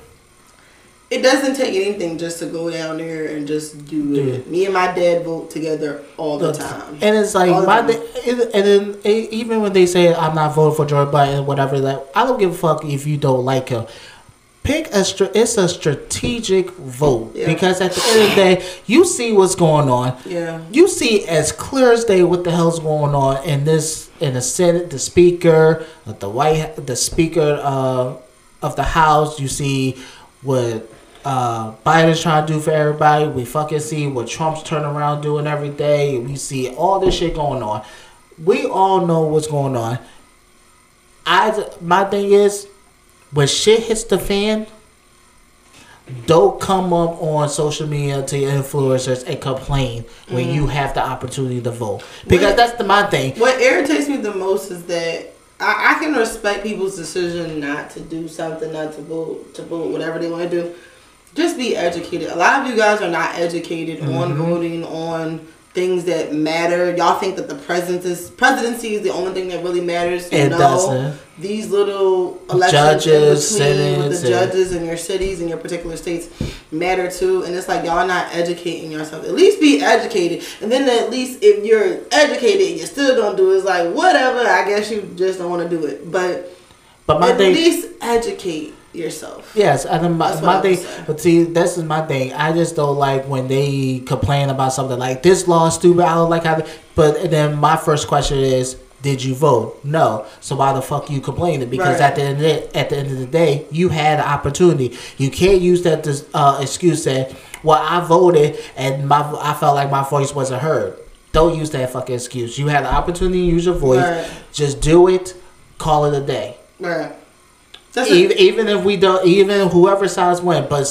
it doesn't take anything just to go down there and just do it. Dude. Me and my dad vote together all the time. And it's like, my the da- and then even when they say I'm not voting for Joe Biden, whatever, like I don't give a fuck if you don't like him. Pick a stra- it's a strategic vote, yeah. Because at the end of the day, you see what's going on. Yeah, you see as clear as day what the hell's going on in this in the Senate, the Speaker, the White, the Speaker uh, of the House. You see what uh, Biden's trying to do for everybody. We fucking see what Trump's turning around doing every day. We see all this shit going on. We all know what's going on. I my thing is, when shit hits the fan, don't come up on social media to your influencers and complain when mm. you have the opportunity to vote. Because what, that's the my thing. What irritates me the most is that I, I can respect people's decision not to do something, not to vote, to vote, whatever they want to do. Just be educated. A lot of you guys are not educated mm-hmm. on voting, on things that matter. Y'all think that the presidency, presidency is the only thing that really matters. It no, doesn't. These little elections judges, between the judges in your cities and your particular states matter too. And it's like y'all not educating yourself. At least be educated. And then at least if you're educated and you still don't do it, it's like whatever. I guess you just don't want to do it. But, but my at thing, least educate yourself. Yes, and my, my thing. But see, this is my thing. I just don't like when they complain about something like this law is stupid. I don't like how. But then my first question is, did you vote? No. So why the fuck you complaining? Because right. at the end of the, at the end of the day, you had an opportunity. You can't use that uh, excuse that well I voted and my I felt like my voice wasn't heard. Don't use that fucking excuse. You had an opportunity to use your voice. Right. Just do it. Call it a day. Right. That's even a, even if we don't, even whoever sides win, but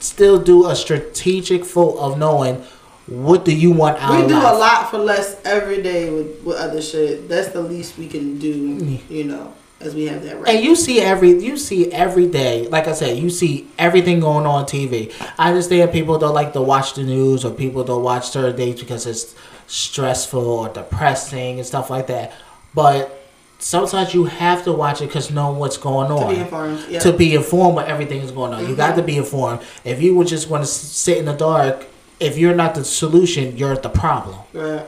still do a strategic vote of knowing what do you want out of life? We do a lot for less every day with, with other shit. That's the least we can do, you know, as we have that right. And you see every you see every day, like I said, you see everything going on T V. I understand people don't like to watch the news, or people don't watch certain days because it's stressful or depressing and stuff like that. But sometimes you have to watch it because know what's going on. To be informed. Yeah. To be informed what everything is going on. Mm-hmm. You got to be informed. If you were just going to sit in the dark, if you're not the solution, you're the problem. Right.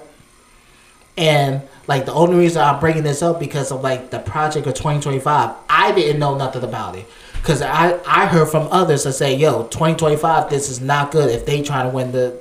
And, like, the only reason I'm bringing this up because of, like, the Project of twenty twenty-five, I didn't know nothing about it. Because I, I heard from others that say, yo, twenty twenty-five, this is not good if they trying to win the...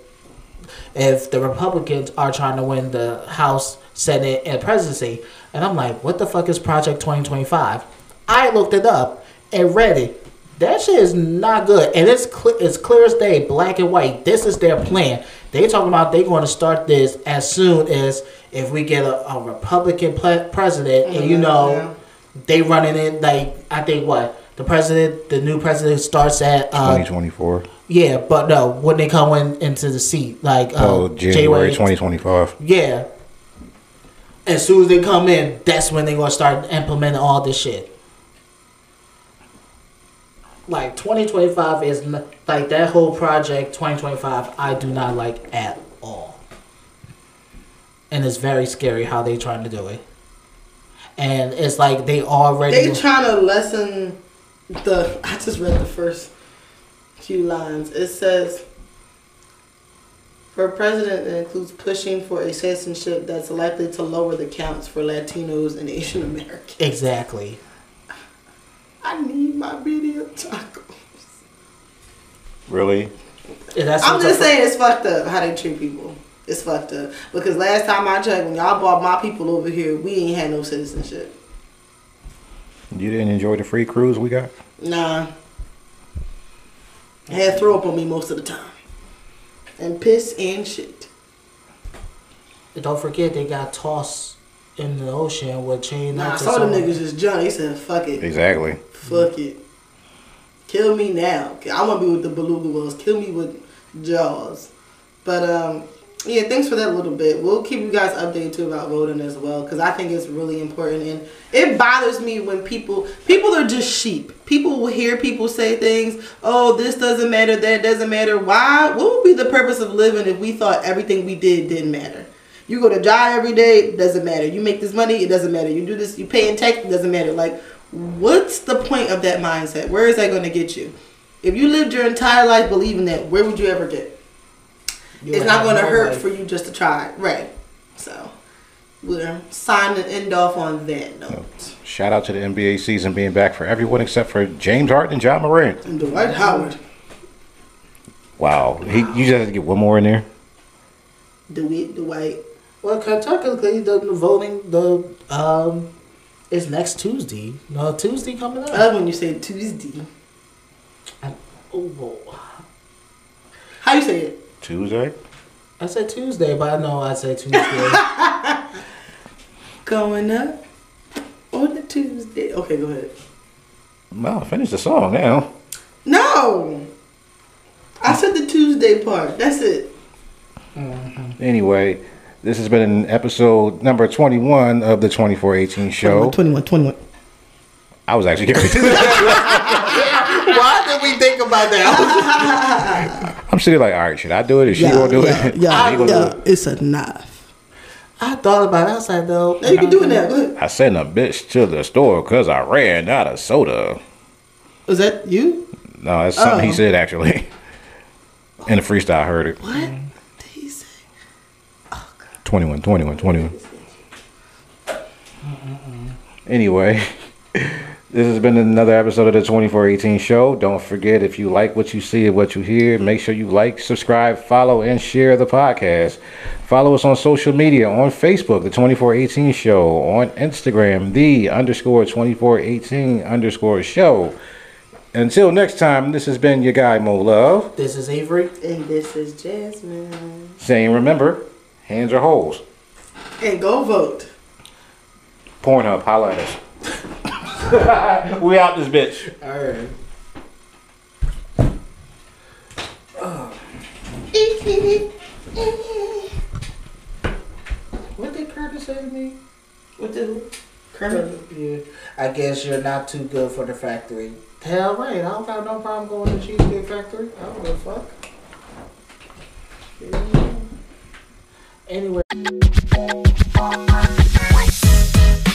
If the Republicans are trying to win the House, Senate, and presidency. And I'm like, what the fuck is Project twenty twenty-five? I looked it up and read it. That shit is not good. And it's, cl- it's clear as day, black and white. This is their plan. They talking about they going to start this as soon as if we get a, a Republican ple- president. Mm-hmm. And, you know, yeah. they running in, like, I think, what? The president, the new president starts at... Uh, twenty twenty-four. Yeah, but no, when they come in, into the seat, like... Um, oh, January, January twenty twenty-five. Yeah. As soon as they come in, that's when they're going to start implementing all this shit. Like, twenty twenty-five is... Like, that whole project, twenty twenty-five, I do not like at all. And it's very scary how they're trying to do it. And it's like they already... They're trying to lessen the... I just read the first few lines. It says... For president, it includes pushing for a citizenship that's likely to lower the counts for Latinos and Asian Americans. Exactly. I need my video tacos. Really? Yeah, I'm just saying it's fucked up how they treat people. It's fucked up. Because last time I checked, when y'all brought my people over here, we ain't had no citizenship. You didn't enjoy the free cruise we got? Nah. It had throw up on me most of the time. And piss and shit. And don't forget they got tossed in the ocean with chain. Nah, I saw the niggas just jump. They said, fuck it. Exactly. Fuck mm-hmm. it. Kill me now. I want to be with the beluga whales. Kill me with Jaws. But, um, yeah, thanks for that little bit. We'll keep you guys updated, too, about voting as well. Because I think it's really important. And it bothers me when people... People are just sheep. People will hear people say things. Oh, this doesn't matter. That doesn't matter. Why? What would be the purpose of living if we thought everything we did didn't matter? You go to job every day. It doesn't matter. You make this money. It doesn't matter. You do this. You pay in tax. It doesn't matter. Like, what's the point of that mindset? Where is that going to get you? If you lived your entire life believing that, where would you ever get? You're it's not going to hurt life. For you just to try it. Right. So, we're signing and end off on that note. Shout out to the N B A season being back for everyone except for James Harden and John Morant. And Dwight Howard. Wow. wow. He, you just have to get one more in there? Dwight. Dwight. Well, technically, the voting the um, is next Tuesday. No, Tuesday coming up. I love when you say Tuesday. I, oh, whoa. How you say it? Tuesday? I said Tuesday, but I know I said Tuesday. Going up on a Tuesday. Okay, go ahead. Well, finish the song now. No! I said the Tuesday part. That's it. Mm-hmm. Anyway, this has been episode number twenty-one of the twenty-four eighteen show. twenty-one, twenty-one, twenty-one. I was actually getting why did we think about that? I'm sitting like, all right, should I do it? Is she yeah, gonna do yeah, it? Yeah, yeah, yeah. It? It's a knife. I thought about it. I was like, no, no you can do it now. Good. I sent a bitch to the store because I ran out of soda. Was that you? No, that's something oh. he said actually. In the freestyle, I heard it. What did he say? Oh, God. twenty-one, twenty-one, twenty-one. Mm-mm-mm. Anyway. This has been another episode of the twenty-four eighteen show. Don't forget, if you like what you see and what you hear, make sure you like, subscribe, follow, and share the podcast. Follow us on social media, on Facebook, the twenty-four eighteen show, on Instagram, the underscore twenty-four eighteen underscore show. Until next time, this has been your guy, Mo Love. This is Avery. And this is Jasmine. Saying, remember, hands are holes. And go vote. Pornhub, holla at us. We out this bitch. Alright. Oh. What did Curtis say to me? What did Curtis? Yeah. I guess you're not too good for the factory. Hell right. I don't have no problem going to Cheesecake Factory. I don't give a fuck. Yeah. Anyway.